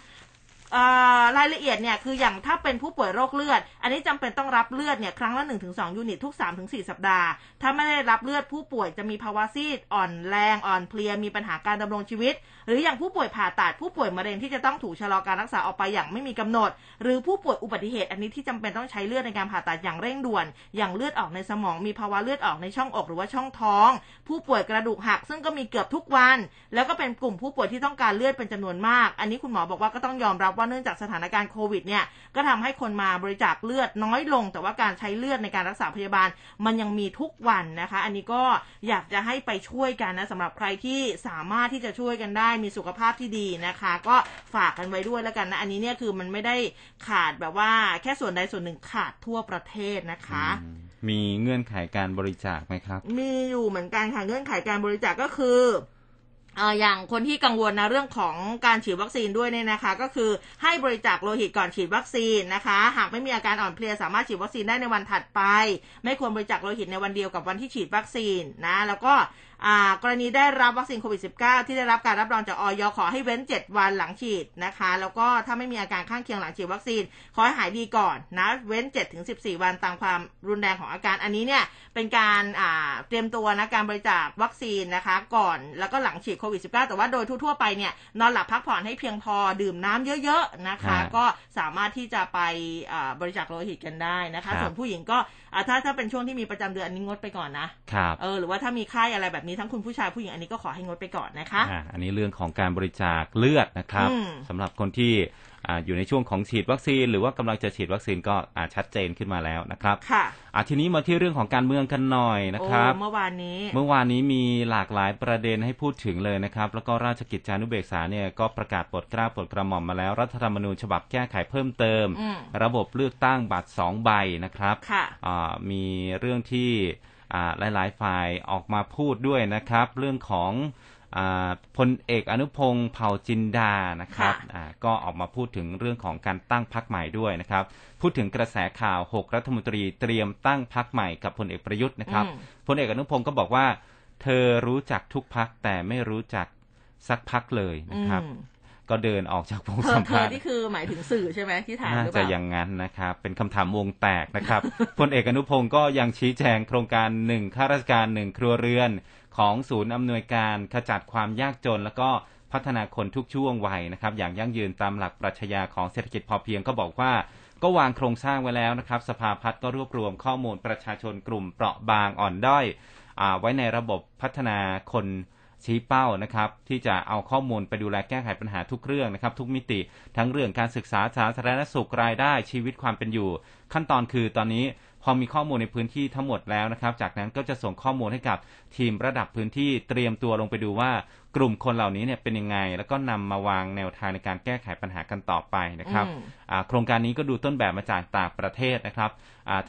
รายละเอียดเนี่ยคืออย่างถ้าเป็นผู้ป่วยโรคเลือดอันนี้จำเป็นต้องรับเลือดเนี่ยครั้งละ หนึ่งถึงสอง ยูนิตทุก สามถึงสี่ สัปดาห์ถ้าไม่ได้รับเลือดผู้ป่วยจะมีภาวะซีดอ่อนแรงอ่อนเพลียมีปัญหาการดำรงชีวิตหรืออย่างผู้ป่วยผ่าตัดผู้ป่วยมะเร็งที่จะต้องถูกชะลอการรักษาออกไปอย่างไม่มีกำหนดหรือผู้ป่วยอุบัติเหตุอันนี้ที่จำเป็นต้องใช้เลือดในการผ่าตัดอย่างเร่งด่วนอย่างเลือดออกในสมองมีภาวะเลือดออกในช่องอกหรือว่าช่องท้องผู้ป่วยกระดูกหักซึ่งก็มีเกือบทุกวันแล้วก็เป็นกลุ่มผู้ป่วยที่ต้องการเลือดเป็นจำนวนมากอันนี้คุณหมอบอกว่าก็ต้องยอมรับว่าเนื่องจากสถานการณ์โควิดเนี่ยก็ทำให้คนมาบริจาคเลือดน้อยลงแต่ว่าการใช้เลือดในการรักษาพยาบาลมันยังมีทุกวันนะคะอันนี้ก็อยากจะให้ไปช่วยกันนะสำหรับใครที่สามารถที่จะช่วยกันได้มีสุขภาพที่ดีนะคะก็ฝากกันไว้ด้วยแล้วกันนะอันนี้เนี่ยคือมันไม่ได้ขาดแบบว่าแค่ส่วนใดส่วนหนึ่งขาดทั่วประเทศนะคะมีเงื่อนไขการบริจาคไหมครับมีอยู่เหมือนกันค่ะเงื่อนไขการบริจาคก็คืออย่างคนที่กังวลนะเรื่องของการฉีดวัคซีนด้วยเนี่ยนะคะก็คือให้บริจาคโลหิตก่อนฉีดวัคซีนนะคะหากไม่มีอาการอ่อนเพลียสามารถฉีดวัคซีนได้ในวันถัดไปไม่ควรบริจาคโลหิตในวันเดียวกับวันที่ฉีดวัคซีนนะแล้วก็กรณีได้รับวัคซีนโควิด สิบเก้า ที่ได้รับการรับรองจากอย.ขอให้เว้นเจ็ดวันหลังฉีดนะคะแล้วก็ถ้าไม่มีอาการข้างเคียงหลังฉีดวัคซีนขอให้หายดีก่อนนะเว้น เจ็ดถึงสิบสี่ วันตามความรุนแรงของอาการอันนี้เนี่ยเป็นการเตรียมตัวนะการบริจาควัคซีนนะคะก่อนแล้วก็หลังฉีดโควิด สิบเก้า แต่ว่าโดยทั่วๆไปเนี่ยนอนหลับพักผ่อนให้เพียงพอดื่มน้ำเยอะๆนะคะก็สามารถที่จะไปบริจาคโลหิตกันได้นะคะส่วนผู้หญิงก็ถ้าถ้าเป็นช่วงที่มีประจำเดือนอันนี้งดไปก่อนนะเออหรือว่าถ้ามีไข้อะไรแบบนี้ทั้งคุณผู้ชายผู้หญิงอันนี้ก็ขอให้งดไปก่อนนะคะ อ, อันนี้เรื่องของการบริจาคเลือดนะครับสำหรับคนที่ อ, อยู่ในช่วงของฉีดวัคซีนหรือว่ากำลังจะฉีดวัคซีนก็ชัดเจนขึ้นมาแล้วนะครับค่ะทีนี้มาที่เรื่องของการเมืองกันหน่อยนะครับเมื่อวานนี้เมื่อวานนี้มีหลากหลายประเด็นให้พูดถึงเลยนะครับแล้วก็ราชกิจจานุเบกษาเนี่ยก็ประกาศปลดกล้าปลดกระหม่อมมาแล้วรัฐธรรมนูญฉบับแก้ไขเพิ่มเติมระบบเลือกตั้งบัตรสองใบนะครับมีเรื่องที่หลายๆฝ่ายออกมาพูดด้วยนะครับเรื่องของพลเอกอนุพงษ์เผ่าจินดานะครับก็ออกมาพูดถึงเรื่องของการตั้งพรรคใหม่ด้วยนะครับพูดถึงกระแสข่าวหกรัฐมนตรีเตรียมตั้งพรรคใหม่กับพลเอกประยุทธ์นะครับพลเอกอนุพงษ์ก็บอกว่าเธอรู้จักทุกพรรคแต่ไม่รู้จักสักพรรคเลยนะครับก็เดินออกจากวงสัมภาษณ์เธอที่คือหมายถึงสื่อใช่ไหมที่ถามหรือเปล่าน่าจะอย่างนั้นนะครับเป็นคำถามวงแตกนะครับพลเอกอนุพงษ์ก็ยังชี้แจงโครงการหนึ่งข้าราชการหนึ่งครัวเรือนของศูนย์อำนวยการขจัดความยากจนแล้วก็พัฒนาคนทุกช่วงวัยนะครับอย่างยั่งยืนตามหลักปรัชญาของเศรษฐกิจพอเพียงก็บอกว่าก็วางโครงสร้างไว้แล้วนะครับสภาพัฒน์ก็รวบรวมข้อมูลประชาชนกลุ่มเปราะบางอ่อนด้อยอ่าไว้ในระบบพัฒนาคนชี้เป้านะครับที่จะเอาข้อมูลไปดูแลแก้ไขปัญหาทุกเรื่องนะครับทุกมิติทั้งเรื่องการศึกษาสาธารณสุขรายได้ชีวิตความเป็นอยู่ขั้นตอนคือตอนนี้พอมีข้อมูลในพื้นที่ทั้งหมดแล้วนะครับจากนั้นก็จะส่งข้อมูลให้กับทีมระดับพื้นที่เตรียมตัวลงไปดูว่ากลุ่มคนเหล่านี้เนี่ยเป็นยังไงแล้วก็นำมาวางแนวทางในการแก้ไขปัญหากันต่อไปนะครับโครงการนี้ก็ดูต้นแบบมาจากต่างประเทศนะครับ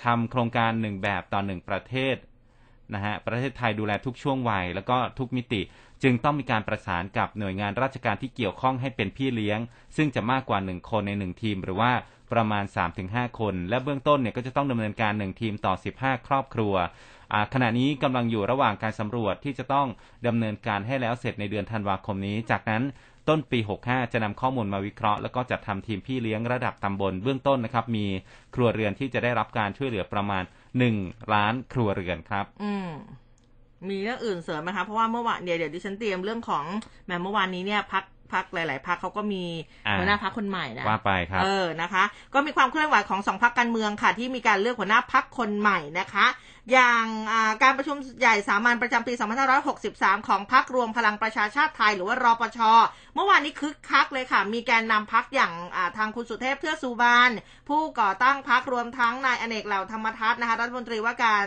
ทำโครงการหนึ่งแบบต่อหนึ่งประเทศนะฮะประเทศไทยดูแลทุกช่วงวัยแล้วก็ทุกมิติจึงต้องมีการประสานกับหน่วยงานราชการที่เกี่ยวข้องให้เป็นพี่เลี้ยงซึ่งจะมากกว่าหนึ่งคนในหนึ่งทีมหรือว่าประมาณ สามถึงห้า คนและเบื้องต้นเนี่ยก็จะต้องดำเนินการหนึ่งทีมต่อสิบห้าครอบครัวขณะนี้กำลังอยู่ระหว่างการสำรวจที่จะต้องดำเนินการให้แล้วเสร็จในเดือนธันวาคมนี้จากนั้นต้นปีหกห้าจะนำข้อมูลมาวิเคราะห์แล้วก็จัดทำทีมพี่เลี้ยงระดับตำบลเบื้องต้นนะครับมีครัวเรือนที่จะได้รับการช่วยเหลือประมาณหนึ่งล้านครัวเรือนครับอืมมีเรื่องอื่นเสริมไหมคะเพราะว่าเมื่อวานเดี๋ยวเดี๋ยวดิฉันเตรียมเรื่องของแหมเมื่อวานนี้เนี่ยพรรค พรรคหลายๆพรรคเขาก็มีหัวหน้าพรรคคนใหม่นะว่าไปครับเออนะคะก็มีความเคลื่อนไหวของสองพรรคการเมืองค่ะที่มีการเลือกหัวหน้าพรรคคนใหม่นะคะอย่างการประชุมใหญ่สามัญประจำปีสองพันห้าร้อยหกสิบสามของพรรครวมพลังประชาชาติไทยหรือว่ารปช.เมื่อวานนี้คึกคักเลยค่ะมีแกนนำพรรคอย่างทางคุณสุเทพเทือกสุบรรณผู้ก่อตั้งพรรครวมทั้งนายอเนกเหล่าธรรมทัศน์นะคะรัฐมนตรีว่าการ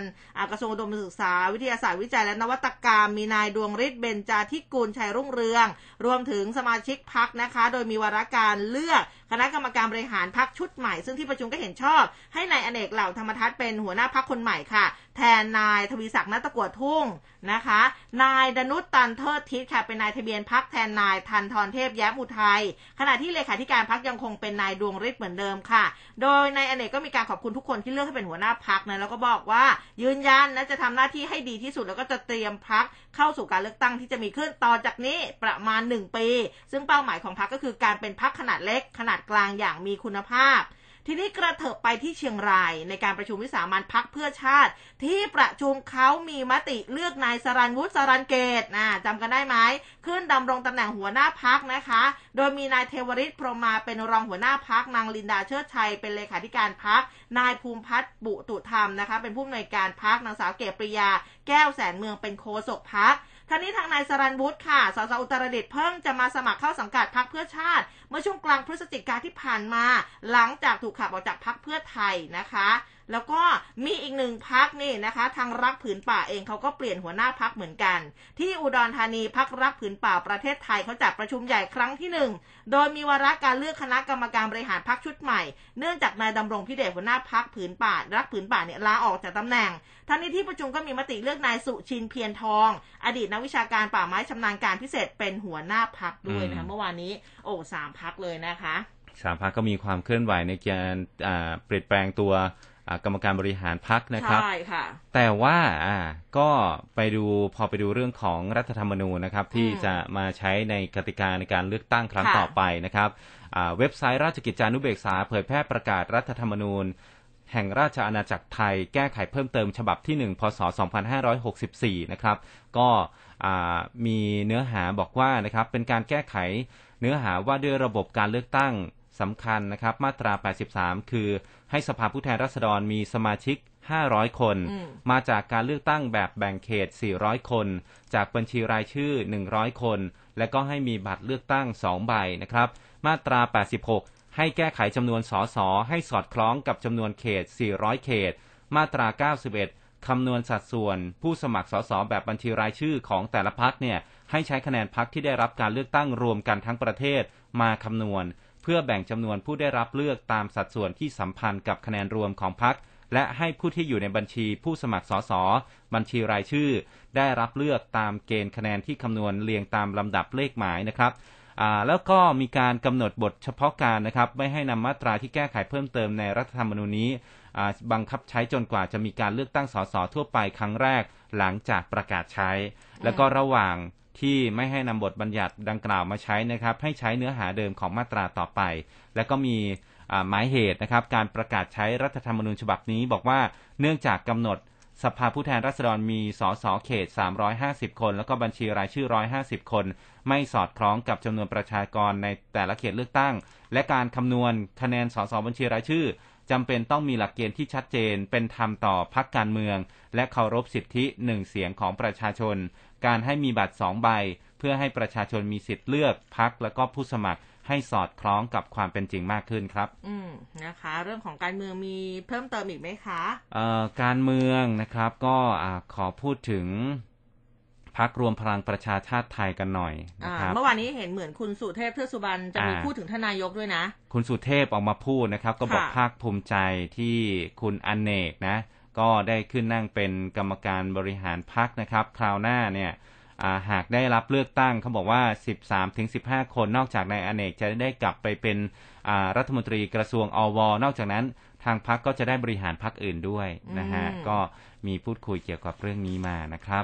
กระทรวงอุดมศึกษาวิทยาศาสตร์วิจัยและนวัตกรรมมีนายดวงฤทธิ์เบญจาธิกูลชัยรุ่งเรืองรวมถึงสมาชิกพรรคนะคะโดยมีวาระการเลือกคณะกรรมการบริหารพรรคชุดใหม่ซึ่งที่ประชุมก็เห็นชอบให้นายอเนกเหล่าธรรมทัศน์เป็นหัวหน้าพรรคคนใหม่ค่ะแทนนายทวีศักดิ์ณตะกั่วทุ่งนะคะนายดนุชตันเทิดทิศค่ะเป็นนายทะเบียนพรรคแทนนายทันธรเทพแย้มอุทัยขณะที่เลขาธิการพรรคยังคงเป็นนายดวงฤทธิ์เหมือนเดิมค่ะโดยนายอเนกก็มีการขอบคุณทุกคนที่เลือกให้เป็นหัวหน้าพรรคนะแล้วก็บอกว่ายืนยันและจะทำหน้าที่ให้ดีที่สุดแล้วก็จะเตรียมพรรคเข้าสู่การเลือกตั้งที่จะมีขึ้นต่อจากนี้ประมาณหนึ่งปีซึ่งเป้าหมายของพรรคก็คือการเป็นพรรคขนาดเล็กขนาดกลางอย่างมีคุณภาพทีนี้กระเถิบไปที่เชียงรายในการประชุมวิสามัญพรรคเพื่อชาติที่ประชุมเขามีมติเลือกนายสรัญวุฒิสรัญเกตนะจำกันได้ไหมขึ้นดำรงตำแหน่งหัวหน้าพรรคนะคะโดยมีนายเทวฤทธิ์พรหมาเป็นรองหัวหน้าพรรคนางลินดาเชิดชัยเป็นเลขาธิการพรรคนายภูมิพัฒน์บุตุธรรมนะคะเป็นผู้อำนวยการพรรคนางสาวเกศปริยาแก้วแสนเมืองเป็นโฆษกพรรคท่านนี้ทางนายสรัญวุฒิค่ะสสอุตรดิตถ์เพิ่งจะมาสมัครเข้าสังกัดพรรคเพื่อชาติเมื่อช่วงกลางพฤศจิกายนที่ผ่านมาหลังจากถูกขับออกจากพรรคเพื่อไทยนะคะแล้วก็มีอีกหนึ่งพรรคนี่นะคะทางรักผืนป่าเองเขาก็เปลี่ยนหัวหน้าพรรคเหมือนกันที่อุดรธานีพรรครักผืนป่าประเทศไทยเขาจัดประชุมใหญ่ครั้งที่หนึ่งโดยมีวาระการเลือกคณะกรรมการบริหารพรรคชุดใหม่เนื่องจากนายดำรงพิเดชหัวหน้าพรรคผืนป่ารักผืนป่าเนี่ยลาออกจากตำแหน่งทั้งนี้ที่ประชุมก็มีมติเลือกนายสุชินเพียรทองอดีตนักวิชาการป่าไม้ชำนาญการพิเศษเป็นหัวหน้าพรรคด้วยนะคะเมื่อวานนี้โอ้สามพรรคเลยนะคะสามพรรคก็มีความเคลื่อนไหวในการเปลี่ยนแปลงตัวกรรมการบริหารพรรคนะครับใช่ค่ะแต่ว่าก็ไปดูพอไปดูเรื่องของรัฐธรรมนูญนะครับที่จะมาใช้ในกติกาในการเลือกตั้งครั้งต่อไปนะครับเว็บไซต์ราชกิจจานุเบกษาเผยแพร่ประกาศรัฐธรรมนูญแห่งราชอาณาจักรไทยแก้ไขเพิ่มเติมฉบับที่หนึ่งพ.ศ.สองพันห้าร้อยหกสิบสี่นะครับก็มีเนื้อหาบอกว่านะครับเป็นการแก้ไขเนื้อหาว่าด้วยระบบการเลือกตั้งสำคัญนะครับมาตราแปดสิบสามคือให้สภาผู้แทนราษฎรมีสมาชิกห้าร้อยคนมาจากการเลือกตั้งแบบแบ่งเขตสี่ร้อยคนจากบัญชีรายชื่อหนึ่งร้อยคนและก็ให้มีบัตรเลือกตั้งสองใบนะครับมาตราแปดสิบหกให้แก้ไขจำนวนส.ส.ให้สอดคล้องกับจำนวนเขตสี่ร้อยเขตมาตราเก้าสิบเอ็ดคำนวณสัดส่วนผู้สมัครส.ส.แบบบัญชีรายชื่อของแต่ละพรรคเนี่ยให้ใช้คะแนนพรรคที่ได้รับการเลือกตั้งรวมกันทั้งประเทศมาคำนวณเพื่อแบ่งจำนวนผู้ได้รับเลือกตามสัดส่วนที่สัมพันธ์กับคะแนนรวมของพรรคและให้ผู้ที่อยู่ในบัญชีผู้สมัครส.ส.บัญชีรายชื่อได้รับเลือกตามเกณฑ์คะแนนที่คำนวณเรียงตามลำดับเลขหมายนะครับแล้วก็มีการกำหนดบทเฉพาะการนะครับไม่ให้นำมาตราที่แก้ไขเพิ่มเติมในรัฐธรรมนูญนี้บังคับใช้จนกว่าจะมีการเลือกตั้งส.ส.ทั่วไปครั้งแรกหลังจากประกาศใช้แล้วก็ระหว่างที่ไม่ให้นำบทบัญญัติดังกล่าวมาใช้นะครับให้ใช้เนื้อหาเดิมของมาตราต่อไปและก็มีหมายเหตุนะครับการประกาศใช้รัฐธรรมนูญฉบับนี้บอกว่าเนื่องจากกำหนดสภาผู้แทนราษฎรมีส.ส.เขตสามร้อยห้าสิบคนแล้วก็บัญชีรายชื่อหนึ่งร้อยห้าสิบคนไม่สอดคล้องกับจำนวนประชากรในแต่ละเขตเลือกตั้งและการคำนวณคะแนนส.ส.บัญชีรายชื่อจำเป็นต้องมีหลักเกณฑ์ที่ชัดเจนเป็นธรรมต่อพรรคการเมืองและเคารพสิทธิหนึ่งเสียงของประชาชนการให้มีบัตรสองใบเพื่อให้ประชาชนมีสิทธิ์เลือกพรรคและก็ผู้สมัครให้สอดคล้องกับความเป็นจริงมากขึ้นครับอืมนะคะเรื่องของการเมืองมีเพิ่มเติมอีกไหมคะเอ่อการเมืองนะครับก็อ่าขอพูดถึงพรรครวมพลังประชาชาติไทยกันหน่อยนะครับเมื่อวานนี้เห็นเหมือนคุณสุเทพเทือกสุบรรณจะมีพูดถึงท่านนายกด้วยนะคุณสุเทพออกมาพูดนะครับก็บอกภาคภูมิใจที่คุณอเนกนะก็ได้ขึ้นนั่งเป็นกรรมการบริหารพรรคนะครับคราวหน้าเนี่ยหากได้รับเลือกตั้งเขาบอกว่า สิบสามถึงสิบห้า คนนอกจากนายอเนกจะได้กลับไปเป็นรัฐมนตรีกระทรวงอว.นอกจากนั้นทางพรรคก็จะได้บริหารพรรคอื่นด้วยนะฮะก็มีพูดคุยเกี่ยวกับเรื่องนี้มานะครับ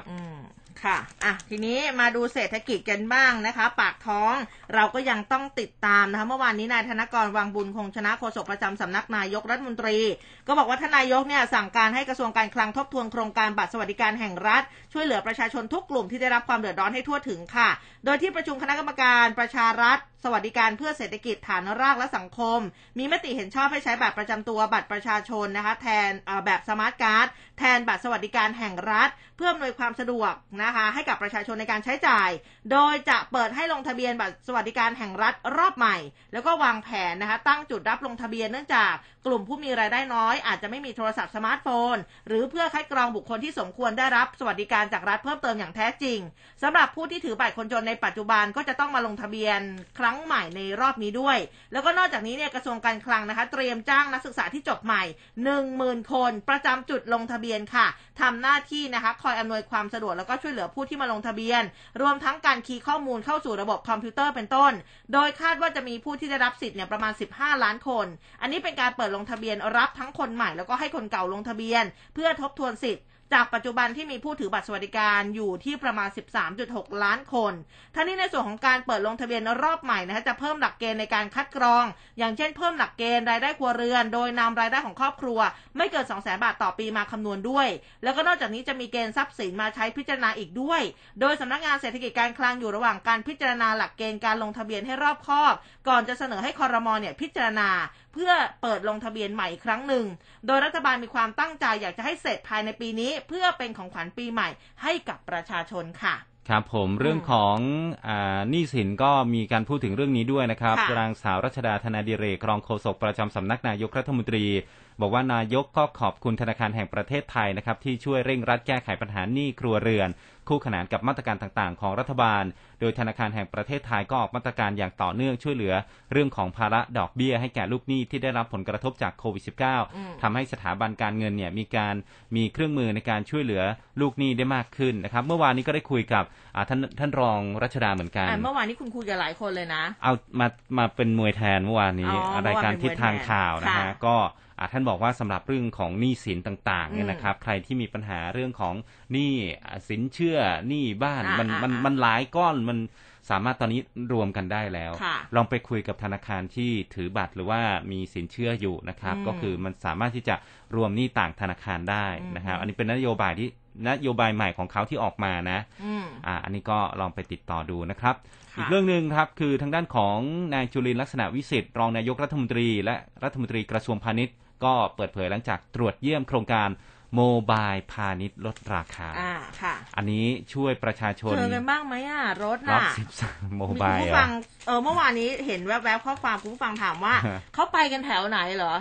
ค่ะอ่ะทีนี้มาดูเศรษฐกิจกันบ้างนะคะปากท้องเราก็ยังต้องติดตามนะคะเมื่อวานนี้นายธนกรวังบุญคงชนะโฆษกประจำสำนักนายกรัฐมนตรีก็บอกว่าท่านนายกเนี่ยสั่งการให้กระทรวงการคลังทบทวนโครงการบัตรสวัสดิการแห่งรัฐช่วยเหลือประชาชนทุกกลุ่มที่ได้รับความเดือดร้อนให้ทั่วถึงค่ะโดยที่ประชุมคณะกรรมการประชารัฐสวัสดิการเพื่อเศรษฐกิจฐานรากและสังคมมีมติเห็นชอบให้ใช้บัตรประจำตัวบัตรประชาชนนะคะแทนแบบสมาร์ทการ์ดแทนบัตรสวัสดิการแห่งรัฐเพื่ออำนวยความสะดวกนะคะให้กับประชาชนในการใช้จ่ายโดยจะเปิดให้ลงทะเบียนบัตรสวัสดิการแห่งรัฐรอบใหม่แล้วก็วางแผนนะคะตั้งจุดรับลงทะเบียนเนื่องจากกลุ่มผู้มีรายได้น้อยอาจจะไม่มีโทรศัพท์สมาร์ทโฟนหรือเพื่อคัดกรองบุคคลที่สมควรได้รับสวัสดิการจากรัฐเพิ่มเติมอย่างแท้จริงสำหรับผู้ที่ถือบัตรคนจนในปัจจุบันก็จะต้องมาลงทะเบียนครั้งใหม่ในรอบนี้ด้วยแล้วก็นอกจากนี้เนี่ยกระทรวงการคลังนะคะเตรียมจ้างนักศึกษาที่จบใหม่ หนึ่งหมื่น คนประจำจุดลงทะเบียนค่ะทำหน้าที่นะคะคอยอำนวยความสะดวกแล้วก็ช่วยเหลือผู้ที่มาลงทะเบียนรวมทั้งการคีย์ข้อมูลเข้าสู่ระบบคอมพิวเตอร์เป็นต้นโดยคาดว่าจะมีผู้ที่ได้รับสิทธิ์เนี่ยประมาณสิบห้าล้านคนอันนี้เป็นการเปิดลงทะเบียนรับทั้งคนใหม่แล้วก็ให้คนเก่าลงทะเบียนเพื่อทบทวนสิทธิ์จากปัจจุบันที่มีผู้ถือบัตรสวัสดิการอยู่ที่ประมาณ สิบสามจุดหก ล้านคนทั้งนี้ในส่วนของการเปิดลงทะเบียนรอบใหม่นะคะจะเพิ่มหลักเกณฑ์ในการคัดกรองอย่างเช่นเพิ่มหลักเกณฑ์รายได้ครัวเรือนโดยนำรายได้ของครอบครัวไม่เกิน สองแสน บาทต่อปีมาคำนวณด้วยแล้วก็นอกจากนี้จะมีเกณฑ์ทรัพย์สินมาใช้พิจารณาอีกด้วยโดยสำนักงานเศรษฐกิจการคลังอยู่ระหว่างการพิจารณาหลักเกณฑ์การลงทะเบียนให้รอบคอบก่อนจะเสนอให้ครม.เนี่ยพิจารณาเพื่อเปิดลงทะเบียนใหม่ครั้งหนึ่งโดยรัฐบาลมีความตั้งใจอยากจะให้เสร็จภายในปีนี้เพื่อเป็นของขวัญปีใหม่ให้กับประชาชนค่ะครับผมเรื่องของอ่าหนี้สินก็มีการพูดถึงเรื่องนี้ด้วยนะครับนางสาวรัชดาธนาดิเรกรองโฆษกประจำสำนักนายกรัฐมนตรีบอกว่านายกก็ขอบคุณธนาคารแห่งประเทศไทยนะครับที่ช่วยเร่งรัดแก้ไขปัญหาหนี้ครัวเรือนคู่ขนานกับมาตรการต่างๆของรัฐบาลโดยธนาคารแห่งประเทศไทยก็ออกมาตรการอย่างต่อเนื่องช่วยเหลือเรื่องของภาระดอกเบี้ยให้แก่ลูกหนี้ที่ได้รับผลกระทบจากโควิด สิบเก้า ทำให้สถาบันการเงินเนี่ยมีการมีเครื่องมือในการช่วยเหลือลูกหนี้ได้มากขึ้นนะครับเมื่อวานนี้ก็ได้คุยกับท่านท่านรองรัชดาเหมือนกันเมื่อวานนี้คุณคุยกับหลายคนเลยนะเอามามาเป็นมวยแทนเมื่อวานนี้รายการทิศทางข่าวนะฮะก็ท่านบอกว่าสำหรับเรื่องของหนี้สินต่างๆเนี่ยนะครับใครที่มีปัญหาเรื่องของหนี้สินเชื่อหนี้บ้านมันมันมันหลายก้อนมันสามารถตอนนี้รวมกันได้แล้วลองไปคุยกับธนาคารที่ถือบัตรหรือว่ามีสินเชื่ออยู่นะครับก็คือมันสามารถที่จะรวมหนี้ต่างธนาคารได้นะครับอันนี้เป็นนโยบายที่นโยบายใหม่ของเขาที่ออกมานะอ่าอันนี้ก็ลองไปติดต่อดูนะครับอีกเรื่องนึงครับคือทางด้านของนายจุลินทร์ลักษณะวิสิทธิ์รองนายกรัฐมนตรีและรัฐมนตรีกระทรวงพาณิชย์ก็เปิดเผยหลังจากตรวจเยี่ยมโครงการโมบายพาณิชย์ลดราคาอ่าค่ะอันนี้ช่วยประชาชนเจอกันบ้างไหมอ่ะรถน่ะสิบสามโมบายผู้ฟังเออเมื่อวานนี้เห็นแวบๆข้อความผู้ฟังถามว่า เขาไปกันแถวไหนเหรอ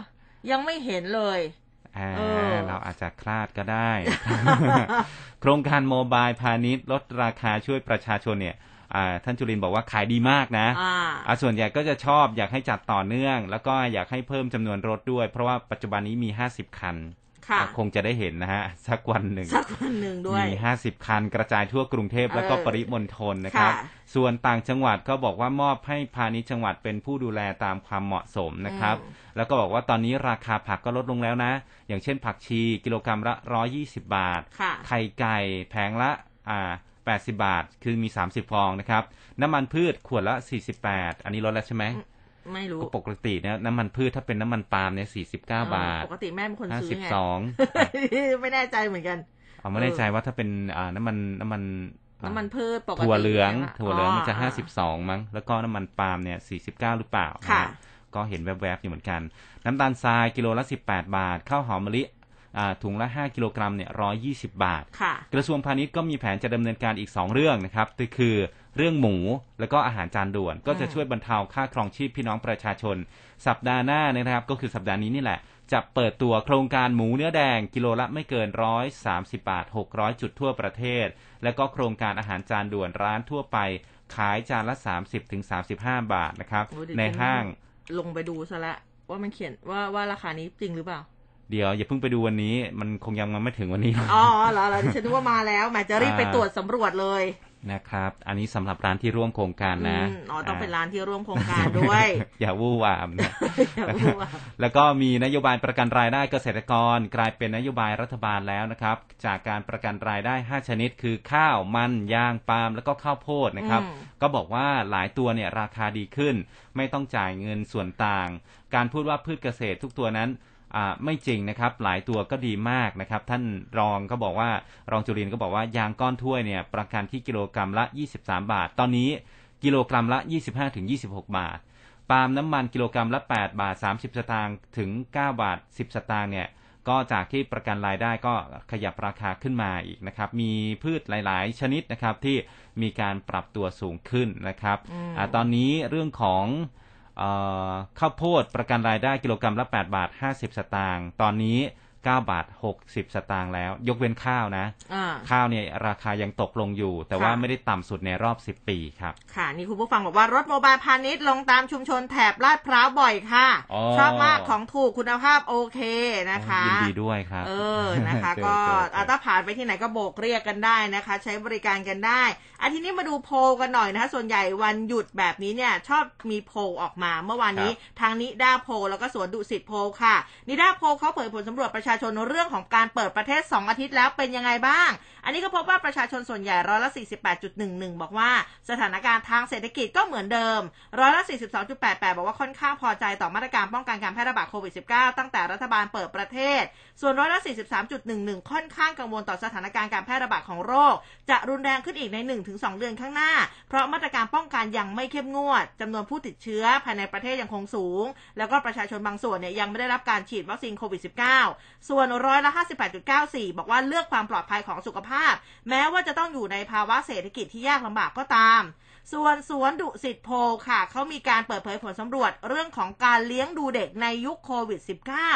ยังไม่เห็นเลยอ่า เออ เราอาจจะคลาดก็ได้ โครงการโมบายพาณิชย์ลดราคาช่วยประชาชนเนี่ยท่านจุลินทร์บอกว่าขายดีมากนะส่วนใหญ่ก็จะชอบอยากให้จัดต่อเนื่องแล้วก็อยากให้เพิ่มจำนวนรถด้วยเพราะว่าปัจจุบันนี้มีห้าสิบคันคงจะได้เห็นนะฮะสักวันหนึ่งสักวันหนึ่งด้วยมีห้าสิบคันกระจายทั่วกรุงเทพแล้วก็ปริมณฑลนะครับส่วนต่างจังหวัดก็บอกว่ามอบให้พาณิชย์จังหวัดเป็นผู้ดูแลตามความเหมาะสมนะครับแล้วก็บอกว่าตอนนี้ราคาผักก็ลดลงแล้วนะอย่างเช่นผักชีกิโลกรัมละหนึ่งร้อยยี่สิบบาทไข่ไก่แพงละอ่าแปดสิบบาทคือมีสามสิบฟองนะครับน้ำมันพืชขวดละสี่สิบแปดอันนี้ลดแล้วใช่ไหมไม่รู้ปกติเนี่ยน้ำมันพืชถ้าเป็นน้ำมันปาล์มเนี่ยสี่สิบเก้าบาทปกติแม่เป็นคนซื้อไงห้าสิบสอง ไม่แน่ใจเหมือนกันอ๋อไม่แน่ใจว่าถ้าเป็นน้ำมันน้ำมันน้ำมันพืชปกติถั่วเหลืองถั่วเหลืองมันจะห้าสิบสองมั้งแล้วก็น้ำมันปาล์มเนี่ยสี่สิบเก้าหรือเปล่าก็เห็นแวบๆอยู่เหมือนกันน้ำตาลทรายกิโลละสิบแปดบาทข้าวหอมมะลิถุงละห้ากิโลกรัมเนี่ยหนึ่งร้อยยี่สิบบาทกระทรวงพาณิชย์ก็มีแผนจะดำเนินการอีกสองเรื่องนะครับคือเรื่องหมูแล้วก็อาหารจานด่วนก็จะช่วยบรรเทาค่าครองชีพพี่น้องประชาชนสัปดาห์หน้านะครับก็คือสัปดาห์นี้นี่แหละจะเปิดตัวโครงการหมูเนื้อแดงกิโลละไม่เกินหนึ่งร้อยสามสิบบาทหกร้อยจุดทั่วประเทศแล้วก็โครงการอาหารจานด่วนร้านทั่วไปขายจานละ สามสิบถึงสามสิบห้า บาทนะครับในห้างลงไปดูซะละว่ามันเขียนว่าว่าราคานี้จริงหรือเปล่าเดี๋ยวอย่าเพิ่งไปดูวันนี้มันคงยังมาไม่ถึงวันนี้อ๋อเหรอเหรอฉันนึกว่ามาแล้วแหมจะรีบไปตรวจสำรวจเลย นะครับอันนี้สำหรับร้านที่ร่วมโครงการนะอ๋อต้องเป็นร้านที่ร่วมโครงการด้วย อย่าวู่วามนะ แล้วก็มีนโยบายประกันรายได้เกษตรกรกลายเป็นนโยบายรัฐบาลแล้วนะครับจากการประกันรายได้ห้าชนิดคือข้าวมันยางปาล์มแล้วก็ข้าวโพดนะครับก็บอกว่าหลายตัวเนี่ยราคาดีขึ้นไม่ต้องจ่ายเงินส่วนต่างการพูดว่าพืชเกษตรทุกตัวนั้นไม่จริงนะครับหลายตัวก็ดีมากนะครับท่านรองก็บอกว่ารองจุรินทร์ก็บอกว่ายางก้อนถ้วยเนี่ยประกันที่กิโลกรัมละยี่สิบสามบาทตอนนี้กิโลกรัมละ ยี่สิบห้าถึงยี่สิบหกบาทปาล์มน้ำมันกิโลกรัมละแปดบาทสามสิบสตางค์ถึงเก้าบาทสิบสตางค์เนี่ยก็จากที่ประกันรายได้ก็ขยับราคาขึ้นมาอีกนะครับมีพืชหลายๆชนิดนะครับที่มีการปรับตัวสูงขึ้นนะครับอ่าตอนนี้เรื่องของข้าวโพดประกันรายได้กิโลกรัมละแปดบาทห้าสิบสตางค์ตอนนี้เก้าบาทหกสิบสตางค์แล้วยกเว้นข้าวนะข้าวเนี่ยราคายังตกลงอยู่แต่ว่าไม่ได้ต่ำสุดในรอบสิบปีครับค่ะนี่คุณผู้ฟังบอกว่ารถโมบายพาณิชย์ลงตามชุมชนแถบลาดพร้าวบ่อยค่ะชอบมากของถูกคุณภาพโอเคนะคะยินดีด้วยครับเออนะคะ ก็ถ้าผ่านไปที่ไหนก็โบกเรียกกันได้นะคะใช้บริการกันได้อาทีนี้มาดูโพลกันหน่อยนะคะส่วนใหญ่วันหยุดแบบนี้เนี่ยชอบมีโพลออกมาเมื่อวานนี้ทางนิด้าโพลแล้วก็สวนดุสิตโพลค่ะนิด้าโพลเขาเผยผลสำรวจประชาชนเรื่องของการเปิดประเทศสองอาทิตย์แล้วเป็นยังไงบ้างอันนี้ก็พบว่าประชาชนส่วนใหญ่ร้อยละ สี่สิบแปดจุดหนึ่งหนึ่ง บอกว่าสถานการณ์ทางเศรษฐกิจก็เหมือนเดิมร้อยละ สี่สิบสองจุดแปดแปด บอกว่าค่อนข้างพอใจต่อมาตรการป้องกันการแพร่ระบาดโควิด สิบเก้า ตั้งแต่รัฐบาลเปิดประเทศส่วนร้อยละ สี่สิบสามจุดหนึ่งหนึ่ง ค่อนข้างกังวลต่อสถานการณ์การแพร่ระบาดของโรคจะรุนแรงขึ้นอีกใน หนึ่งถึงสองเดือนข้างหน้าเพราะมาตรการป้องกันยังไม่เข้มงวดจำนวนผู้ติดเชื้อภายในประเทศยังคงสูงแล้วก็ประชาชนบางส่วนเนี่ยยังไม่ได้รับการฉีดวัคซีนโควิด สิบเก้า ส่วนร้อยละ ห้าสิบแปดจุดเก้าสี่ บอกว่าเลือกความปลอดภัยของสุขภาพแม้ว่าจะต้องอยู่ในภาวะเศรษฐกิจที่ยากลำบากก็ตามส่วนสวนดุสิตโพลค่ะเขามีการเปิดเผยผลสำรวจเรื่องของการเลี้ยงดูเด็กในยุคโควิด สิบเก้า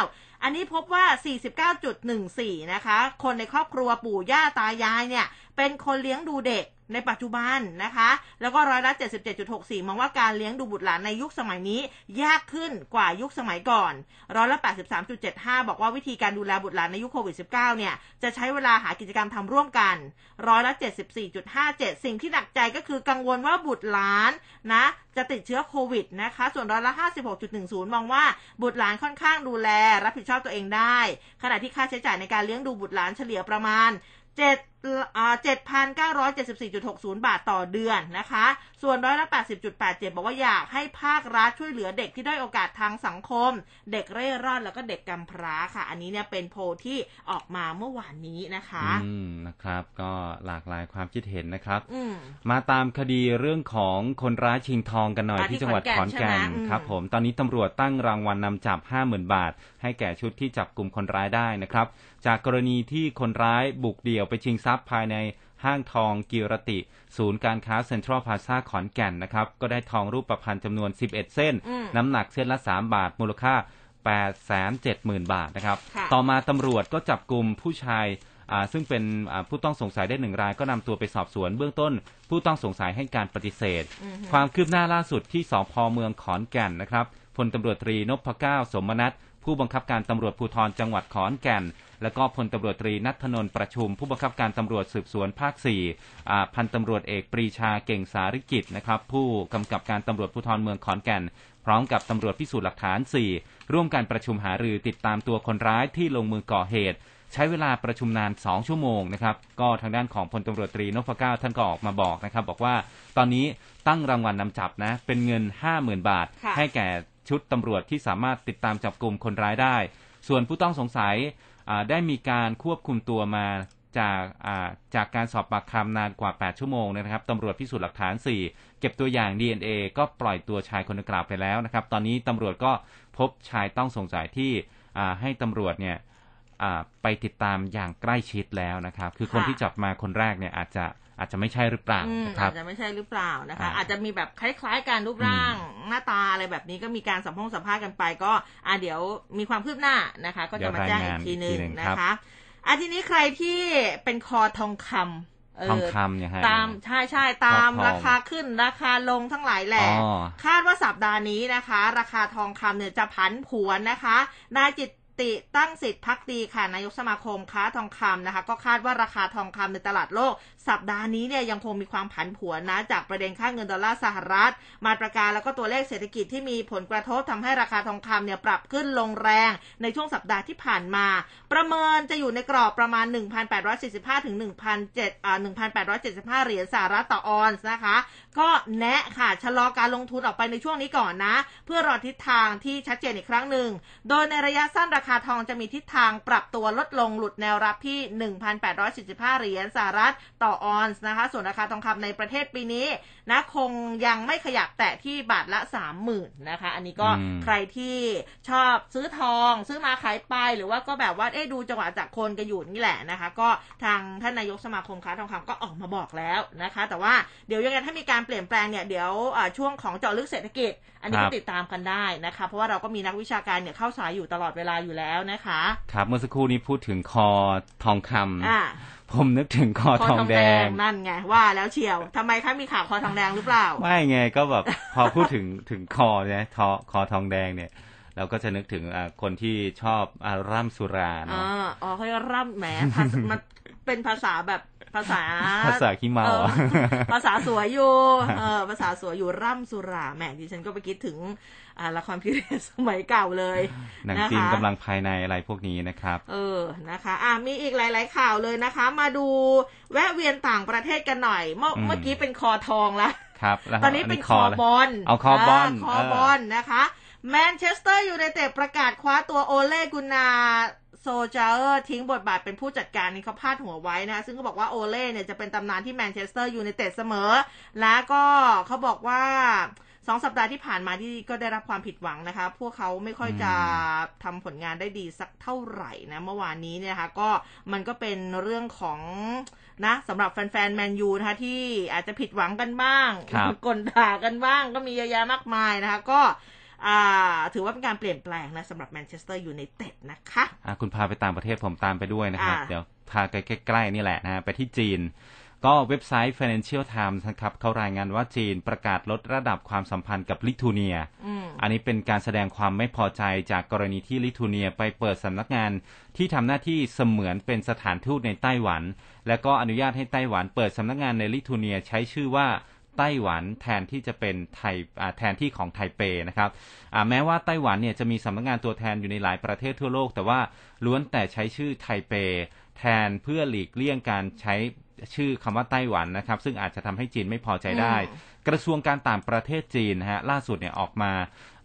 อันนี้พบว่า สี่สิบเก้าจุดหนึ่งสี่ นะคะคนในครอบครัวปู่ย่าตายายเนี่ยเป็นคนเลี้ยงดูเด็กในปัจจุบันนะคะแล้วก็ร้อยละ เจ็ดสิบเจ็ดจุดหกสี่ มองว่าการเลี้ยงดูบุตรหลานในยุคสมัยนี้ยากขึ้นกว่ายุคสมัยก่อนร้อยละ แปดสิบสามจุดเจ็ดห้า บอกว่าวิธีการดูแลบุตรหลานในยุคโควิด สิบเก้า เนี่ยจะใช้เวลาหากิจกรรมทำร่วมกันร้อยละ เจ็ดสิบสี่จุดห้าเจ็ด สิ่งที่หนักใจก็คือกังวลว่าบุตรหลานนะจะติดเชื้อโควิดนะคะส่วนร้อยละ ห้าสิบหกจุดหนึ่งศูนย์ มองว่าบุตรหลานค่อนข้างดูแลรับผิดชอบตัวเองได้ขณะที่ค่าใช้จ่ายในการเลี้ยงดูบุตรหลานเฉลี่ยประมาณเจ็ดพันเก้าร้อยเจ็ดสิบสี่จุดหกศูนย์บาทต่อเดือนนะคะส่วนร้อยละ แปดสิบจุดแปดเจ็ด บอกว่าอยากให้ภาครัฐช่วยเหลือเด็กที่ด้อยโอกาสทางสังคมเด็กเร่ร่อนแล้วก็เด็กกำพร้าค่ะอันนี้เนี่ยเป็นโพลที่ออกมาเมื่อวานนี้นะคะอืมนะครับก็หลากหลายความคิดเห็นนะครับอืมมาตามคดีเรื่องของคนร้ายชิงทองกันหน่อยที่จังหวัดขอนแก่นครับผมตอนนี้ตำรวจตั้งรางวัลนำจับ ห้าหมื่นบาทให้แก่ชุดที่จับกลุ่มคนร้ายได้นะครับจากกรณีที่คนร้ายบุกเดี่ยวไปชิงทรัพย์ภายในห้างทองกิรติศูนย์การค้าเซ็นทรัลพลาซ่าขอนแก่นนะครับก็ได้ทองรูปพรรณจำนวนสิบเอ็ดเส้นน้ำหนักเส้นละสามบาทมูลค่า แปดแสนเจ็ดหมื่นบาทนะครับต่อมาตำรวจก็จับกลุ่มผู้ชายซึ่งเป็นผู้ต้องสงสัยได้หนึ่งรายก็นำตัวไปสอบสวนเบื้องต้นผู้ต้องสงสัยให้การปฏิเสธความคืบหน้าล่าสุดที่สภ.เมืองขอนแก่นนะครับพลตำรวจตรีนพเก้าสมนัสผู้บังคับการตำรวจภูธรจังหวัดขอนแก่นแล้วก็พลตำรวจตรีณัฐนนท์ประชุมผู้บังคับการตำรวจสืบสวนภาคสี่พันตำรวจเอกปรีชาเก่งสาริกิจนะครับผู้กำกับการตำรวจภูธรเมืองขอนแก่นพร้อมกับตำรวจพิสูจน์หลักฐานสี่ร่วมการประชุมหารือติดตามตัวคนร้ายที่ลงมือก่อเหตุใช้เวลาประชุมนานสองชั่วโมงนะครับก็ทางด้านของพลตำรวจตรีนพเก้าท่านก็ออกมาบอกนะครับบอกว่าตอนนี้ตั้งรางวัลนำจับนะเป็นเงิน ห้าหมื่นบาทให้แก่ชุดตำรวจที่สามารถติดตามจับกลุ่มคนร้ายได้ส่วนผู้ต้องสงสัยได้มีการควบคุมตัวมาจากจากการสอบปากคำนานกว่าแปดชั่วโมงนะครับตำรวจพิสูจน์หลักฐานสี่เก็บตัวอย่าง ดี เอ็น เอ ก็ปล่อยตัวชายคนดังกล่าวไปแล้วนะครับตอนนี้ตำรวจก็พบชายต้องสงสัยที่ให้ตำรวจเนี่ยไปติดตามอย่างใกล้ชิดแล้วนะครับคือคนที่จับมาคนแรกเนี่ยอาจจะอาจจะไม่ใช่หรือเปล่านะครับอาจจะไม่ใช่หรือเปล่านะคะ อ, อาจจะมีแบบคล้ายๆการรูปร่างหน้าตาอะไรแบบนี้ก็มีการสัมพงสัมภาษณ์กันไปก็อ่ะเดี๋ยวมีความคืบหน้านะคะก็จะมาแจ้งอีกทีนึงนะคะอ่ะทีนี้ใครที่เป็นคอทองคำทองคำเนี่ยฮะตามใช่ๆตามราคาขึ้นราคาลงทั้งหลายแหละคาดว่าสัปดาห์นี้นะคะราคาทองคำเนี่ยจะผันผวนนะคะนายจิต ติตั้งสิทธิ์ภักดีค่ะนายกสมาคมค้าทองคำนะคะก็คาดว่าราคาทองคำในตลาดโลกสัปดาห์นี้เนี่ยยังคงมีความผันผวนนะจากประเด็นค่าเงินดอลลาร์สหรัฐมาตรการแล้วก็ตัวเลขเศรษฐกิจที่มีผลกระทบทำให้ราคาทองคำเนี่ยปรับขึ้นลงแรงในช่วงสัปดาห์ที่ผ่านมาประเมินจะอยู่ในกรอบประมาณ หนึ่งพันแปดร้อยสี่สิบห้า ถึง หนึ่งพันเจ็ดร้อย อ่า หนึ่งพันแปดร้อยเจ็ดสิบห้า เหรียญสหรัฐต่อออนซ์นะคะก็แนะค่ะชะลอการลงทุนออกไปในช่วงนี้ก่อนนะเพื่อรอทิศทางที่ชัดเจนอีกครั้งหนึ่งโดยในระยะสั้นราคาทองจะมีทิศทางปรับตัวลดลงหลุดแนวรับที่ หนึ่งพันแปดร้อยสี่สิบห้า เหรียญสหรัฐต่อออนซ์นะคะส่วนราคาทองคำในประเทศปีนี้นะคงยังไม่ขยับแตะที่บาทละ สามหมื่น นะคะอันนี้ก็ใครที่ชอบซื้อทองซื้อมาขายไปหรือว่าก็แบบว่าเอ๊ะดูจังหวะจากคนกันอยู่นี่แหละนะคะก็ทางท่านนายกสมาคมค้าทองคำก็ออกมาบอกแล้วนะคะแต่ว่าเดี๋ยวยังไงถ้ามีการเปลี่ยนแปลงเนี่ยเดี๋ยวช่วงของเจาะลึกเศรษฐกิจอันนี้ก็ติดตามกันได้นะคะเพราะว่าเราก็มีนักวิชาการเนี่ยเข้าสายอยู่ตลอดเวลาอยู่แล้วนะคะครับเมื่อสักครู่นี้พูดถึงคอทองคำผมนึกถึงคอทองแดงนั่นไงว่าแล้วเชียวทำไมคะมีข่าวคอทองแดงหรือเปล่าไม่ไงก็แบบพอพูดถึงถึงคอเนี่ยคอทองแดงเนี่ยเราก็จะนึกถึงคนที่ชอบร่ำสุราเนาะอ๋อเขาจะร่ำแหมมันเป็นภาษาแบบภาษาภาษาขี้เมาภาษาสวยอยู่เออภาษาสวยอยู่ร่ำสุราแหมดิฉันก็ไปคิดถึงละครพิเรนสมัยเก่าเลยหนังจีนกำลังภายในอะไรพวกนี้นะครับเออนะคะอ่ะมีอีกหลายๆข่าวเลยนะคะมาดูแวะเวียนต่างประเทศกันหน่อยเมื่อเมื่อกี้เป็นคอทองละครับตอนนี้เป็นคอบอลเอาคอบอลคอบอลนะคะแมนเชสเตอร์ยูไนเต็ดประกาศคว้าตัวโอเลกุนาโซจาเออร์ทิ้งบทบาทเป็นผู้จัดการนี่เขาพาดหัวไว้นะคะซึ่งก็บอกว่าโอเล่เนี่ยจะเป็นตำนานที่แมนเชสเตอร์ยูไนเต็ดเสมอแล้วก็เขาบอกว่าสองสัปดาห์ที่ผ่านมาที่ก็ได้รับความผิดหวังนะคะพวกเขาไม่ค่อยจะทำผลงานได้ดีสักเท่าไหร่นะเมื่อวานนี้เนี่ยนะคะก็มันก็เป็นเรื่องของนะสำหรับแฟนๆแมนยูนะคะที่อาจจะผิดหวังกันบ้างกลด่ากันบ้างก็มีเยอะแยะมากมายนะคะก็อ่าถือว่าเป็นการเปลี่ยนแปลงนะสำหรับแมนเชสเตอร์ยูไนเต็ดนะคะอ่าคุณพาไปต่างประเทศผมตามไปด้วยนะครับเดี๋ยวพาใกล้ๆนี่แหละนะไปที่จีนก็เว็บไซต์ Financial Times นะครับเขารายงานว่าจีนประกาศลดระดับความสัมพันธ์กับลิทัวเนีย อ, อันนี้เป็นการแสดงความไม่พอใจจากกรณีที่ลิทัวเนียไปเปิดสำนักงานที่ทำหน้าที่เสมือนเป็นสถานทูตในไต้หวันและก็อนุญาตให้ไต้หวันเปิดสำนักงานในลิทัวเนียใช้ชื่อว่าไต้หวันแทนที่จะเป็นไทยแทนที่ของไทเปนะครับแม้ว่าไต้หวันเนี่ยจะมีสำนักงานตัวแทนอยู่ในหลายประเทศทั่วโลกแต่ว่าล้วนแต่ใช้ชื่อไทเปแทนเพื่อหลีกเลี่ยงการใช้ชื่อคำว่าไต้หวันนะครับซึ่งอาจจะทำให้จีนไม่พอใจได้กระทรวงการต่างประเทศจีนฮะล่าสุดเนี่ยออกมา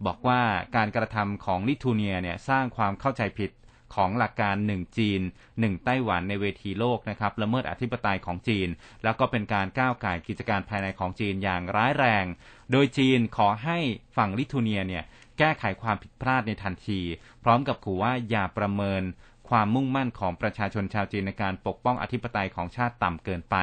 บอกว่าการกระทำของลิทัวเนียเนี่ยสร้างความเข้าใจผิดของหลักการหนึ่งจีนหนึ่งไต้หวันในเวทีโลกนะครับละเมิดอธิปไตยของจีนแล้วก็เป็นการก้าวก่ายกิจการภายในของจีนอย่างร้ายแรงโดยจีนขอให้ฝั่งลิทัวเนียเนี่ยแก้ไขความผิดพลาดในทันทีพร้อมกับขู่ว่าอย่าประเมินความมุ่งมั่นของประชาชนชาวจีนในการปกป้องอธิปไตยของชาติต่ำเกินไป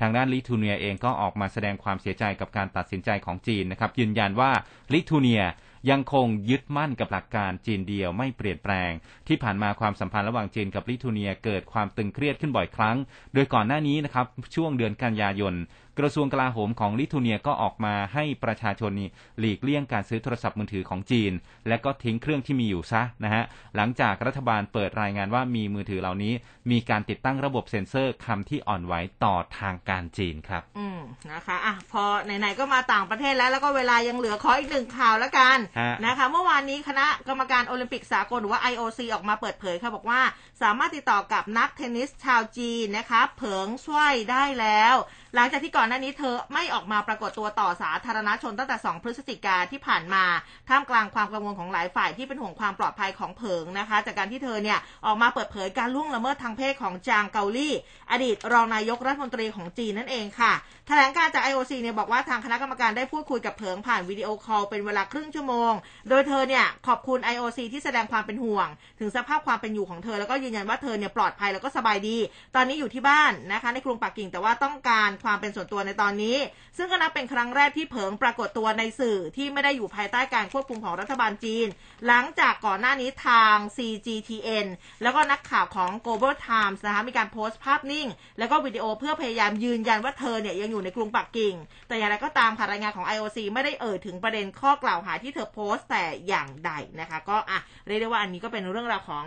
ทางด้านลิทัวเนียเองก็ออกมาแสดงความเสียใจกับการตัดสินใจของจีนนะครับยืนยันว่าลิทัวเนียยังคงยึดมั่นกับหลักการจีนเดียวไม่เปลี่ยนแปลงที่ผ่านมาความสัมพันธ์ระหว่างจีนกับลิทัวเนียเกิดความตึงเครียดขึ้นบ่อยครั้งโดยก่อนหน้านี้นะครับช่วงเดือนกันยายนกระทรวงกลาโหมของลิทัวเนียก็ออกมาให้ประชาชนหลีกเลี่ยงการซื้อโทรศัพท์มือถือของจีนและก็ทิ้งเครื่องที่มีอยู่ซะนะฮะหลังจากรัฐบาลเปิดรายงานว่ามีมือถือเหล่านี้มีการติดตั้งระบบเซ็นเซอร์คำที่อ่อนไหวต่อทางการจีนครับอืมนะคะอ่ะพอไหนๆก็มาต่างประเทศแล้วแล้วก็เวลายังเหลือขออีกหนึ่งข่าวแล้วกันนะคะเมื่อวานนี้คณะกรรมการโอลิมปิกสากลหรือว่า ไอ โอ ซี ออกมาเปิดเผยค่ะบอกว่าสามารถติดต่อกับนักเทนนิสชาวจีนนะคะเผิงช่วยได้แล้วหลังจากที่ก่อนหน้านี้เธอไม่ออกมาปรากฏตัวต่อสาธารณชนตั้งแต่สองพฤศจิกาที่ผ่านมาท่ามกลางความกังวลของหลายฝ่ายที่เป็นห่วงความปลอดภัยของเผิงนะคะจากการที่เธอเนี่ยออกมาเปิดเผยการล่วงละเมิดทางเพศของจางเกาลี่อดีตรองนายกรัฐมนตรีของจีนนั่นเองค่ะแถลงการจาก ไอ โอ ซี เนี่ยบอกว่าทางคณะกรรมการได้พูดคุยกับเผิงผ่านวิดีโอคอลเป็นเวลาครึ่งชั่วโมงโดยเธอเนี่ยขอบคุณ ไอ โอ ซี ที่แสดงความเป็นห่วงถึงสภาพความเป็นอยู่ของเธอแล้วก็ยืนยันว่าเธอเนี่ยปลอดภัยแล้วก็สบายดีตอนนี้อยู่ที่บ้านนะคะในกรุงปักกิ่งแต่ว่าต้องการความเป็นส่วนตัว ตัวในตอนนี้ซึ่งก็นับเป็นครั้งแรกที่เผิงปรากฏตัวในสื่อที่ไม่ได้อยู่ภายใต้การควบคุมของรัฐบาลจีนหลังจากก่อนหน้านี้ทาง ซี จี ที เอ็น แล้วก็นักข่าวของ Global Times นะคะมีการโพสต์ภาพนิ่งแล้วก็วิดีโอเพื่อพยายามยืนยันว่าเธอเนี่ยยังอยู่ในกรุงปักกิ่งแต่อย่างไรก็ตามค่ะรายงานของ ไอ โอ ซี ไม่ได้เอ่ยถึงประเด็นข้อกล่าวหาที่เธอโพสต์แต่อย่างใดนะคะก็อ่ะเรียกได้ว่าอันนี้ก็เป็นเรื่องราวของ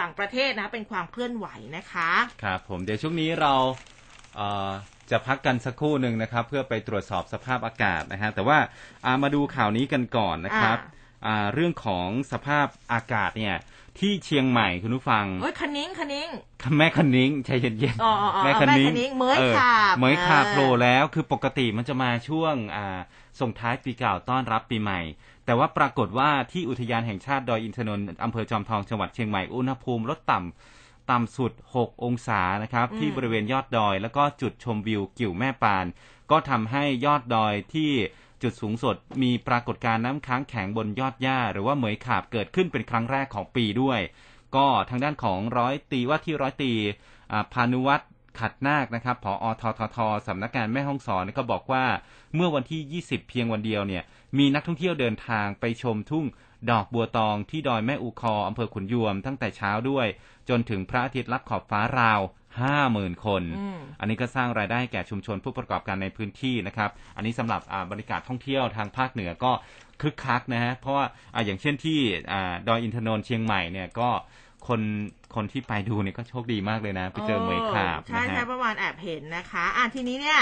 ต่างประเทศนะเป็นความเคลื่อนไหวนะคะครับผมเดี๋ยวช่วงนี้เราเอ่อจะพักกันสักครู่หนึ่งนะครับเพื่อไปตรวจสอบสภาพอากาศนะฮะแต่ว่ามาดูข่าวนี้กันก่อนนะครับเรื่องของสภาพอากาศเนี่ยที่เชียงใหม่คุณผู้ฟังโอ้ยคณิ้งคณิ้งแม่คณิ้งใจเย็นๆแม่คณิ้งเมยขาบเมยขาบโผล่แล้วคือปกติมันจะมาช่วงส่งท้ายปีเก่าต้อนรับปีใหม่แต่ว่าปรากฏว่าที่อุทยานแห่งชาติดอยอินทนนท์อำเภอจอมทองจังหวัดเชียงใหม่อุณหภูมิลดต่ำต่ำสุดหกองศานะครับที่บริเวณยอดดอยแล้วก็จุดชมวิวกิ่วแม่ปานก็ทำให้ยอดดอยที่จุดสูงสุดมีปรากฏการณ์น้ำค้างแข็งบนยอดหญ้าหรือว่าเหมยขาบเกิดขึ้นเป็นครั้งแรกของปีด้วยก็ทางด้านของร้อยตีว่าที่ร้อยตีพานุวัฒน์ขัดนาคนะครับผอ.ททท.สำนักงานแม่ฮ่องสอนก็บอกว่าเมื่อวันที่ยี่สิบเพียงวันเดียวเนี่ยมีนักท่องเที่ยวเดินทางไปชมทุ่งดอกบัวตองที่ดอยแม่อูคออำเภอขุนยวมตั้งแต่เช้าด้วยจนถึงพระอาทิตย์ลับขอบฟ้าราว ห้าหมื่น คนอันนี้ก็สร้างรายได้แก่ชุมชนผู้ประกอบการในพื้นที่นะครับอันนี้สำหรับบรรยากาศท่องเที่ยวทางภาคเหนือก็คึกคักนะฮะเพราะว่า อ, อย่างเช่นที่ดอยอินทนนท์เชียงใหม่เนี่ยก็คนคนที่ไปดูเนี่ยก็โชคดีมากเลยนะไปเจอเหมยขาบใช่ใช่ประมาณแอบเห็นนะคะอ่ะทีนี้เนี่ย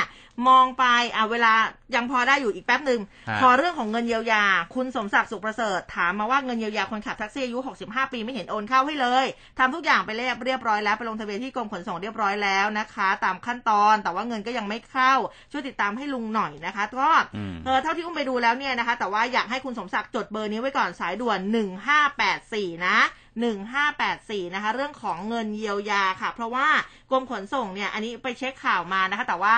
มองไปอ่ะเวลายังพอได้อยู่อีกแป๊บนึงพอเรื่องของเงินเยียวยาคุณสมศักดิ์สุขประเสริฐถามมาว่าเงินเยียวยาคนขับแท็กซี่อายุหกสิบห้าปีไม่เห็นโอนเข้าให้เลยทำทุกอย่างไปเรียบเรียบร้อยแล้วไปลงทะเบียนที่กรมขนส่งเรียบร้อยแล้วนะคะตามขั้นตอนแต่ว่าเงินก็ยังไม่เข้าช่วยติดตามให้ลุงหน่อยนะคะก็เออเท่าที่อุ้มไปดูแล้วเนี่ยนะคะแต่ว่าอยากให้คุณสมศักดิ์จดเบอร์นี้ไว้ก่อนสายด่วนหนึ่งห้าแปดสี่นะหนึ่งห้าแปดสี่นะคะเรื่องของเงินเยียวยาค่ะเพราะว่ากรมขนส่งเนี่ยอันนี้ไปเช็คข่าวมานะคะแต่ว่า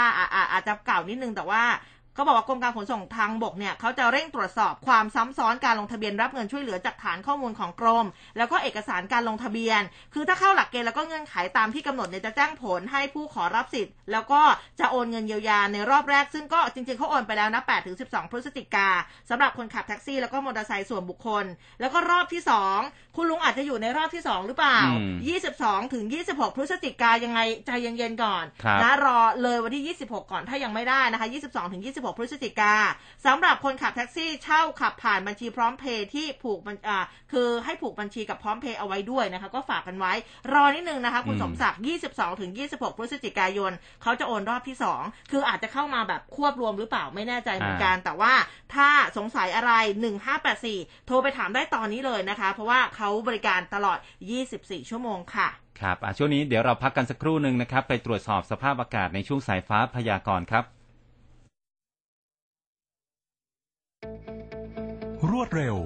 อาจจะเก่านิดนึงแต่ว่าเขาบอกว่ากรมการขนส่งทางบกเนี่ยเขาจะเร่งตรวจสอบความซ้ำซ้อนการลงทะเบียนรับเงินช่วยเหลือจากฐานข้อมูลของกรมแล้วก็เอกสารการลงทะเบียนคือถ้าเข้าหลักเกณฑ์แล้วก็เงื่อนไขตามที่กำหนดเนี่ยจะแจ้งผลให้ผู้ขอรับสิทธิ์แล้วก็จะโอนเงินเยียวยาในรอบแรกซึ่งก็จริงๆเขาโอนไปแล้วนะ แปดถึงสิบสอง พฤศจิกาสำหรับคนขับแท็กซี่แล้วก็มอเตอร์ไซค์ส่วนบุคคลแล้วก็รอบที่สองคุณลุงอาจจะอยู่ในรอบที่สองหรือเปล่า ยี่สิบสองถึงยี่สิบหก พฤศจิกายังไงใจเย็นๆก่อนนะรอเลยวันที่ยี่สิบหกก่อนถ้ายังไม่ได้นะคะ ยี่สิบสองถึงยี่สิบหกหกพฤศจิกาสำหรับคนขับแท็กซี่เช่าขับผ่านบัญชีพร้อมเพย์ที่ผูกอ่าคือให้ผูกบัญชีกับพร้อมเพย์เอาไว้ด้วยนะคะก็ฝากกันไว้รอนิดนึงนะคะคุณสมศักดิ์ ยี่สิบสองถึงยี่สิบหก พฤศจิกายนเขาจะโอนรอบที่สองคืออาจจะเข้ามาแบบควบรวมหรือเปล่าไม่แน่ใจเหมือนกันแต่ว่าถ้าสงสัยอะไรหนึ่งห้าแปดสี่โทรไปถามได้ตอนนี้เลยนะคะเพราะว่าเขาบริการตลอดยี่สิบสี่ชั่วโมงค่ะครับช่วงนี้เดี๋ยวเราพักกันสักครู่นึงนะครับไปตรวจสอบสภาพอากาศในช่วงสายฟ้าพยากรณ์ครับรวดเร็ว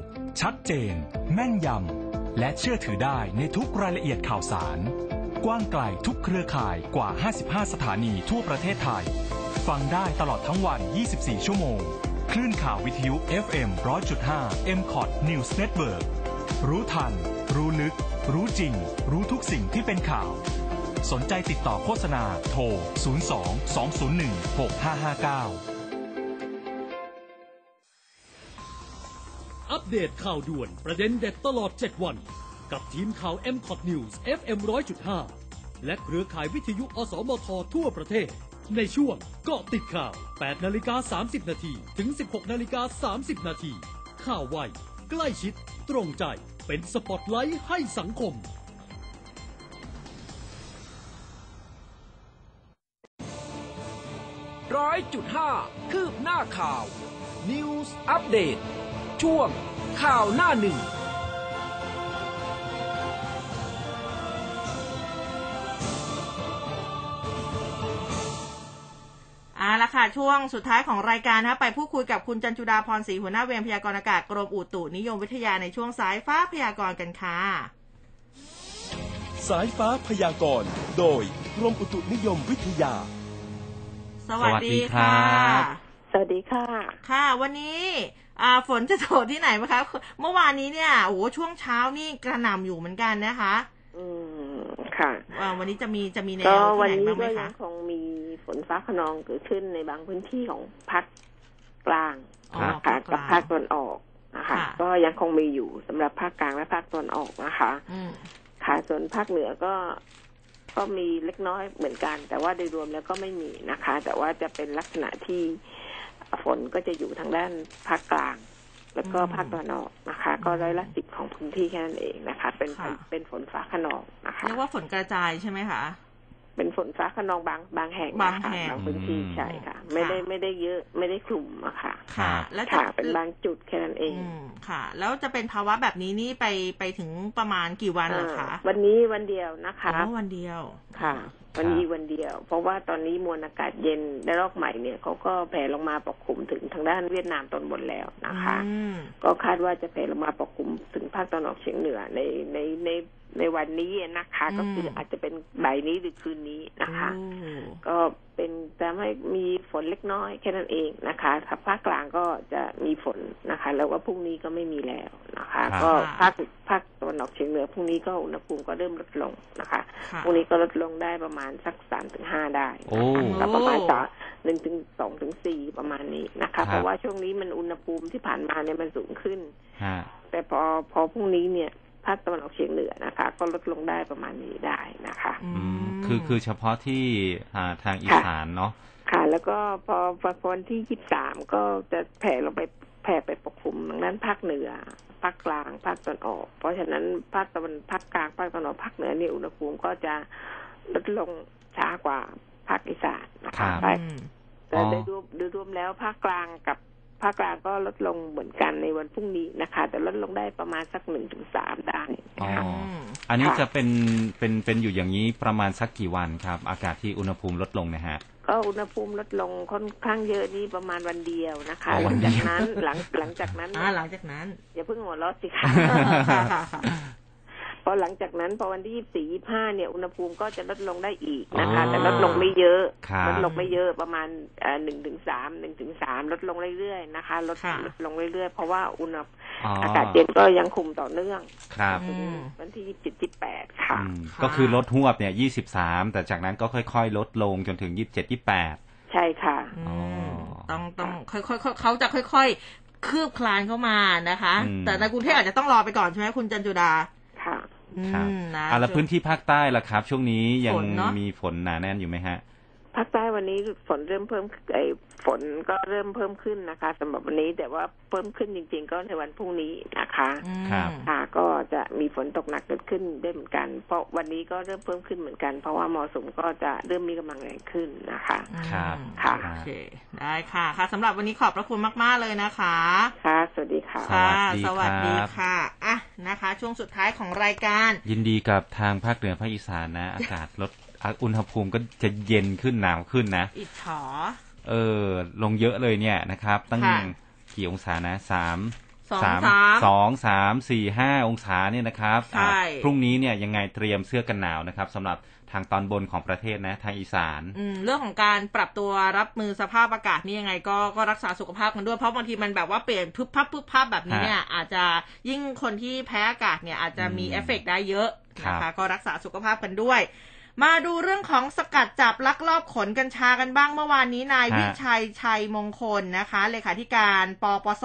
ชัดเจนแม่นยำและเชื่อถือได้ในทุกรายละเอียดข่าวสารกว้างไกลทุกเครือข่ายกว่าห้าสิบห้าสถานีทั่วประเทศไทยฟังได้ตลอดทั้งวันยี่สิบสี่ชั่วโมงคลื่นข่าววิทยุ เอฟ เอ็ม หนึ่งร้อยจุดห้า เอ็ม ซี โอ ที News Network รู้ทันรู้ลึกรู้จริงรู้ทุกสิ่งที่เป็นข่าวสนใจติดต่อโฆษณาโทรศูนย์สอง สองศูนย์หนึ่ง หกห้าห้าเก้าอัปเดตข่าวด่วนประเด็นเด็ดตลอดเจ็ดวันกับทีมข่าว เอ็ม ซี โอ ที News เอฟ เอ็ม หนึ่งร้อยจุดห้า และเครือข่ายวิทยุอสมททั่วประเทศในช่วงเกาะติดข่าว แปดนาฬิกาสามสิบนาที ถึง สิบหกนาฬิกาสามสิบนาที ข่าวไวใกล้ชิดตรงใจเป็นสปอตไลท์ให้สังคมหนึ่งร้อยจุดห้า คืบหน้าข่าว News Updateช่วงข่าวหน้าหนึ่งเอาละค่ะช่วงสุดท้ายของรายการนะไปพูดคุยกับคุณจันจุดาพรศรีหัวหน้าเวรพยากรณ์อากาศกรมอุตุนิยมวิทยาในช่วงสายฟ้าพยากรณ์กันค่ะสายฟ้าพยากรณ์โดยกรมอุตุนิยมวิทยาสวัสดีค่ะสวัสดีค่ะค่ะวันนี้อ่าฝนจะตกที่ไหนไหมคะเมื่อวานนี้เนี่ยโอ้ช่วงเช้านี่กระหน่ำอยู่เหมือนกันนะคะอืม ค่ะวันนี้จะมีจะมีแนวที่ไหนบ้างไหมคะคงมีฝนฟ้าคะนองเกิดขึ้นในบางพื้นที่ของภาคกลางค่ะกับภาคตะวันออกนะคะก็ยังคงมีอยู่สำหรับภาคกลางและภาคตะวันออกนะคะค่ะส่วนภาคเหนือก็ก็มีเล็กน้อยเหมือนกันแต่ว่าโดยรวมแล้วก็ไม่มีนะคะแต่ว่าจะเป็นลักษณะที่ฝนก็จะอยู่ทางด้านภาคกลางแล้วก็ภาคตะวันออกนะคะก็ร้อยละสิบของพื้นที่แค่นั้นเองนะคะเป็นเป็นฝนฟ้าคะนองนะคะเรียกว่าฝนกระจายใช่ไหมคะเป็นฝนฟ้าคะนองบางบางแห่งบางแห่งบางพื้นที่ใช่ค่ะไม่ได้ไม่ได้เยอะไม่ได้คลุมอะค่ะค่ะแล้วจะเป็นบางจุดแค่นั้นเองค่ะแล้วจะเป็นภาวะแบบนี้นี่ไปไปถึงประมาณกี่วันนะคะวันนี้วันเดียวนะคะวันเดียวค่ะวันนี้วันเดียวเพราะว่าตอนนี้มวลอากาศเย็นระลอกใหม่เนี่ยเขาก็แผ่ลงมาปกคลุมถึงทางด้านเวียดนามตอนบนแล้วนะคะก็คาดว่าจะแผ่ลงมาปกคลุมถึงภาคตะวันออกเฉียงเหนือในในในในวันนี้นะคะก็คืออาจจะเป็นบ่ายนี้หรือคืนนี้นะคะก็เป็นแต่ไม่มีฝนเล็กน้อยแค่นั้นเองนะคะภาคกลางก็จะมีฝนนะคะแล้วก็พรุ่งนี้ก็ไม่มีแล้วนะคะก็ภาคภาคตะวันออกเฉียงเหนือพรุ่งนี้ก็อุณหภูมิก็เริ่มลดลงนะคะพรุ่งนี้ก็ลดลงได้ประมาณสัก สามถึงห้า ได้แล้วประมาณสัก หนึ่งถึงสองถึงสี่ ประมาณนี้นะคะเพราะว่าช่วงนี้มันอุณหภูมิที่ผ่านมาเนี่ยมันสูงขึ้นแต่พอพอพรุ่งนี้เนี่ยภาคตะวันออกเฉียงเหนือนะคะก็ลดลงได้ประมาณนี้ได้นะคะคือคือเฉพาะที่ทางอีสานเนาะค่ะแล้วก็พอวันที่ ยี่สิบสามก็จะแผ่ลงไปแผ่ไปปกคลุมทางด้านภาคเหนือภาคกลางภาคตะวันออกเพราะฉะนั้นภาคตะวันภาคกลางภาคตะวันออกภาคเหนือนี่อุณหภูมิก็จะลดลงช้ากว่าภาคอีสานนะคะแต่โดยรวมโดยรวมแล้วภาคกลางกับภาคกลางก็ลดลงเหมือนกันในวันพรุ่งนี้นะคะแต่ลดลงได้ประมาณสัก หนึ่งถึงสาม ได้นะคะอันนี้จะเป็นเป็นเป็นอยู่อย่างนี้ประมาณสักกี่วันครับอากาศที่อุณหภูมิลดลงนะฮะก็อุณหภูมิลดลงค่อนข้างเยอะนี่ประมาณวันเดียวนะคะหลังจากนั้นหลังหลังจากนั้นอ่าหลังจากนั้นอย่าเพิ่งหัวเราะสิค่ะพอหลังจากนั้นพอวันที่ ยี่สิบสี่ ยี่สิบห้าเนี่ยอุณหภูมิก็จะลดลงได้อีกนะคะแต่ลดลงไม่เยอะลดลงไม่เยอะประมาณเอ่อ หนึ่งถึงสาม หนึ่งถึงสาม ลดลงเรื่อยๆนะคะลดลดลงเรื่อยๆเพราะว่าอุณหภูมิอากาศเย็นก็ยังคุมต่อเนื่องครับวันที่ ยี่สิบเจ็ด ยี่สิบแปด ค่ะก็คือลดฮวบเนี่ยยี่สิบสามแต่จากนั้นก็ค่อยๆลดลงจนถึงยี่สิบเจ็ด ยี่สิบแปดใช่ค่ะต้องต้องค่อยๆเขาจะค่อยๆคืบคลานเข้ามานะคะแต่ในกรุงเทพอาจจะต้องรอไปก่อนใช่มั้ยคุณจันจุดาค่ะครับอ่าแล้วพื้นที่ภาคใต้ล่ะครับช่วงนี้ยังมีฝนหนาแน่นอยู่ไหมฮะภาคใต้วันนี้ฝนเริ่มเพิ่มไอ้ฝนก็เริ่มเพิ่มขึ้นนะคะสำหรับวันนี้แต่ว่าเพิ่มขึ้นจริงๆก็ในวันพรุ่งนี้นะคะครับค่ะก็จะมีฝนตกหนักเกิดขึ้นได้เหมือนกันเพราะวันนี้ก็เริ่มเพิ่มขึ้นเหมือนกันเพราะว่ามรสุมก็จะเริ่มมีกำลังแรงขึ้นนะคะครับค่ะโอเคได้ค่ะค่ะสำหรับวันนี้ขอบพระคุณมากๆเลยนะคะค่ะสวัสดีค่ะสวัสดีค่ะอ่ะนะคะช่วงสุดท้ายของรายการยินดีกับทางภาคเหนือภาคอีสานนะอากาศลดอุณหภูมิก็จะเย็นขึ้นหนาวขึ้นนะอิจฉาเออลงเยอะเลยเนี่ยนะครับตั้งกี่องศานะสาม สอง สาม สี่ ห้าองศาเนี่ยนะครับพรุ่งนี้เนี่ยยังไงเตรียมเสื้อกันหนาวนะครับสำหรับทางตอนบนของประเทศนะทางอีสานเรื่องของการปรับตัวรับมือสภาพอากาศนี่ยังไงก็ก็รักษาสุขภาพกันด้วยเพราะบางทีมันแบบว่าเปลี่ยนพึบพับพึบพับแบบนี้เนี่ยอาจจะยิ่งคนที่แพ้อากาศเนี่ยอาจจะมีเอฟเฟกต์ได้เยอะนะคะก็รักษาสุขภาพกันด้วยมาดูเรื่องของสกัดจับลักลอบขนกัญชากันบ้างเมื่อวานนี้นายวิชัยชัยมงคลนะคะเลขาธิการปปส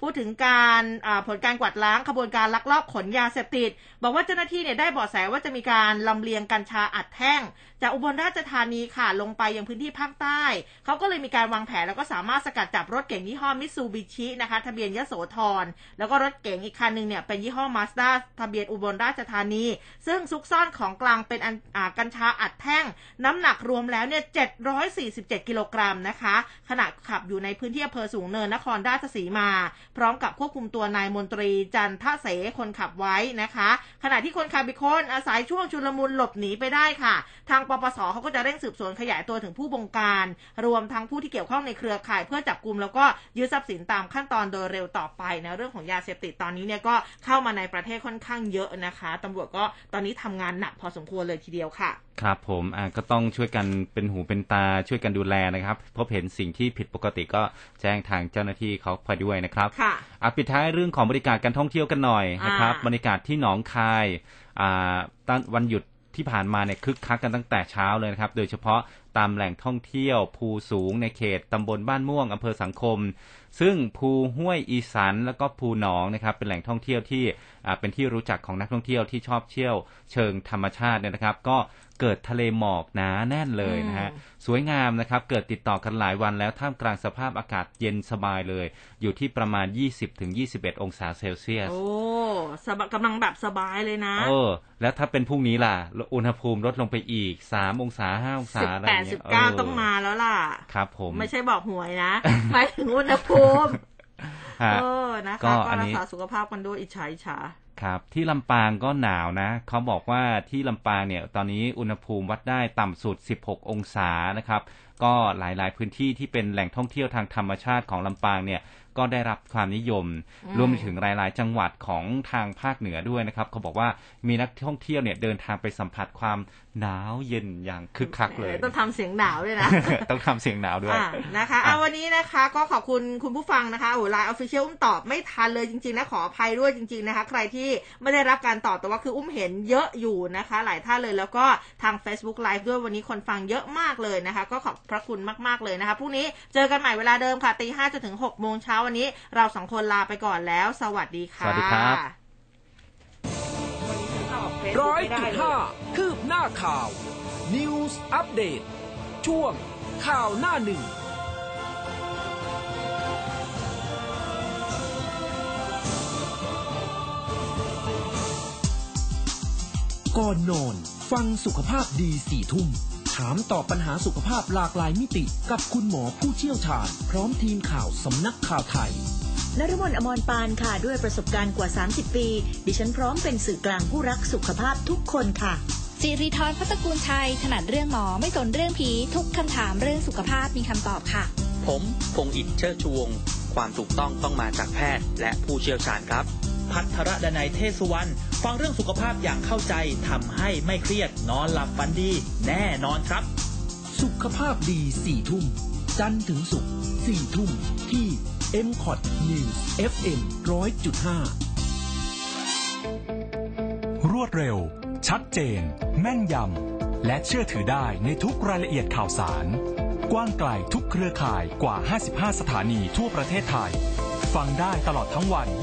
พูดถึงการผลการกวาดล้างขบวนการลักลอบขนยาเสพติดบอกว่าเจ้าหน้าที่เนี่ยได้เบาะแสว่าจะมีการลำเลียงกัญชาอัดแท่งจากอุบลราชธานีค่ะลงไปยังพื้นที่ภาคใต้เขาก็เลยมีการวางแผนแล้วก็สามารถสกัดจับรถเก๋งยี่ห้อมิตซูบิชินะคะทะเบียนยโสธรแล้วก็รถเก๋งอีกคันนึงเนี่ยเป็นยี่ห้อมาสด้าทะเบียนอุบลราชธานีซึ่งซุกซ่อนของกลางเป็นกัญชาอัดแท่งน้ำหนักรวมแล้วเนี่ยเจ็ดร้อยสี่สิบเจ็ดกิโลกรัมนะคะขณะขับอยู่ในพื้นที่อำเภอสูงเนินนครราชสีมาพร้อมกับควบคุมตัวนายมนตรีจันทเสคนขับไว้นะคะขณะที่คนขับอีกคนอาศัยช่วงชุลมุนหลบหนีไปได้ค่ะทางปปสเขาก็จะเร่งสืบสวนขยายตัวถึงผู้บงการรวมทั้งผู้ที่เกี่ยวข้องในเครือข่ายเพื่อจับกุมแล้วก็ยึดทรัพย์สินตามขั้นตอนโดยเร็วต่อไปนะเรื่องของยาเสพติดตอนนี้เนี่ยก็เข้ามาในประเทศค่อนข้างเยอะนะคะตำรวจก็ตอนนี้ทำงานหนักพอสมควรเลยทีเดียวค่ะครับผมก็ต้องช่วยกันเป็นหูเป็นตาช่วยกันดูแลนะครับพบเห็นสิ่งที่ผิดปกติก็แจ้งทางเจ้าหน้าที่เขาไปด้วยนะครับค่ะปิดท้ายเรื่องของบรรยากาศการท่องเที่ยวกันหน่อยนะครับบรรยากาศที่หนองคายวันหยุด ที่ผ่านมาเนี่ยคึกคักกันตั้งแต่เช้าเลยนะครับโดยเฉพาะตามแหล่งท่องเที่ยวภูสูงในเขตตำบลบ้านม่วงอำเภอสังคมซึ่งภูห้วยอีสันแล้วก็ภูหนองนะครับเป็นแหล่งท่องเที่ยวที่เป็นที่รู้จักของนักท่องเที่ยวที่ชอบเที่ยวเชิงธรรมชาติเนี่ยนะครับก็เกิดทะเลหมอกหนาแน่นเลยนะฮะสวยงามนะครับเกิดติดต่อกันหลายวันแล้วท่ามกลางสภาพอากาศเย็นสบายเลยอยู่ที่ประมาณ ยี่สิบถึงยี่สิบเอ็ด องศาเซลเซียสโอ้กำลังแบบสบายเลยนะเออแล้วถ้าเป็นพรุ่งนี้ล่ะอุณหภูมิลดลงไปอีกสามองศาห้าองศาอะไรอย่างเงี้ยสิบแปด สิบเก้าต้องมาแล้วล่ะครับผมไม่ใช่บอกหวยนะหมายถึงอุณหภูมิเออนะคะก็รักษาสุขภาพกันด้วยอิจฉาอิจฉาครับที่ลำปางก็หนาวนะเขาบอกว่าที่ลำปางเนี่ยตอนนี้อุณหภูมิวัดได้ต่ำสุดสิบหกองศานะครับก็หลายๆพื้นที่ที่เป็นแหล่งท่องเที่ยวทางธรรมชาติของลำปางเนี่ยก็ได้รับความนิยมรวมถึงหลายๆจังหวัดของทางภาคเหนือด้วยนะครับเขาบอกว่ามีนักท่องเที่ยวเนี่ยเดินทางไปสัมผัสความหนาวเย็นอย่างคึกคักเลยต้องทำเสียงหนาวด้วยนะ ต้องทำเสียงหนาวด้วยนะคะเอาวันนี้นะคะก็ขอบคุณคุณผู้ฟังนะคะโอ้ไลน์ออฟฟิเชียลอุ้มตอบไม่ทันเลยจริงๆนะขออภัยด้วยจริงๆนะคะใครที่ไม่ได้รับการตอบแต่ว่าคืออุ้มเห็นเยอะอยู่นะคะหลายท่านเลยแล้วก็ทาง Facebook Live ด้วยวันนี้คนฟังเยอะมากเลยนะคะก็ขอบพระคุณมากๆเลยนะคะพรุ่งนี้เจอกันใหม่เวลาเดิมค่ะ ตีห้า จนถึง หกโมงเช้าวันนี้เราสองคนลาไปก่อนแล้วสวัสดีค่ะสวัสดีครับร้อยจุดห้าคืบหน้าข่าว News Update ช่วงข่าวหน้าหนึ่งก่อนนอนฟังสุขภาพดีสี่ทุ่มถามตอบปัญหาสุขภาพหลากหลายมิติกับคุณหมอผู้เชี่ยวชาญพร้อมทีมข่าวสำนักข่าวไทยนฤมล อมรปานค่ะด้วยประสบการณ์กว่าสามสิบปีดิฉันพร้อมเป็นสื่อกลางผู้รักสุขภาพทุกคนค่ะสิริธร ภัสกูลชัยถนัดเรื่องหมอไม่สนเรื่องผีทุกคำถามเรื่องสุขภาพมีคำตอบค่ะผมพงษ์อิฐเชิดชูวงศ์ความถูกต้องต้องมาจากแพทย์และผู้เชี่ยวชาญครับภัทรดนัยเทศวรรณฟังเรื่องสุขภาพอย่างเข้าใจทำให้ไม่เครียดนอนหลับฝันดีแน่นอนครับสุขภาพดีสี่ทุ่มจันทร์ถึงศุกร์สี่ทุ่มที่ เอ็ม ซี โอ ที News เอฟ เอ็ม หนึ่งร้อยจุดห้ารวดเร็วชัดเจนแม่นยำและเชื่อถือได้ในทุกรายละเอียดข่าวสารกว้างไกลทุกเครือข่ายกว่าห้าสิบห้าสถานีทั่วประเทศไทยฟังได้ตลอดทั้งวัน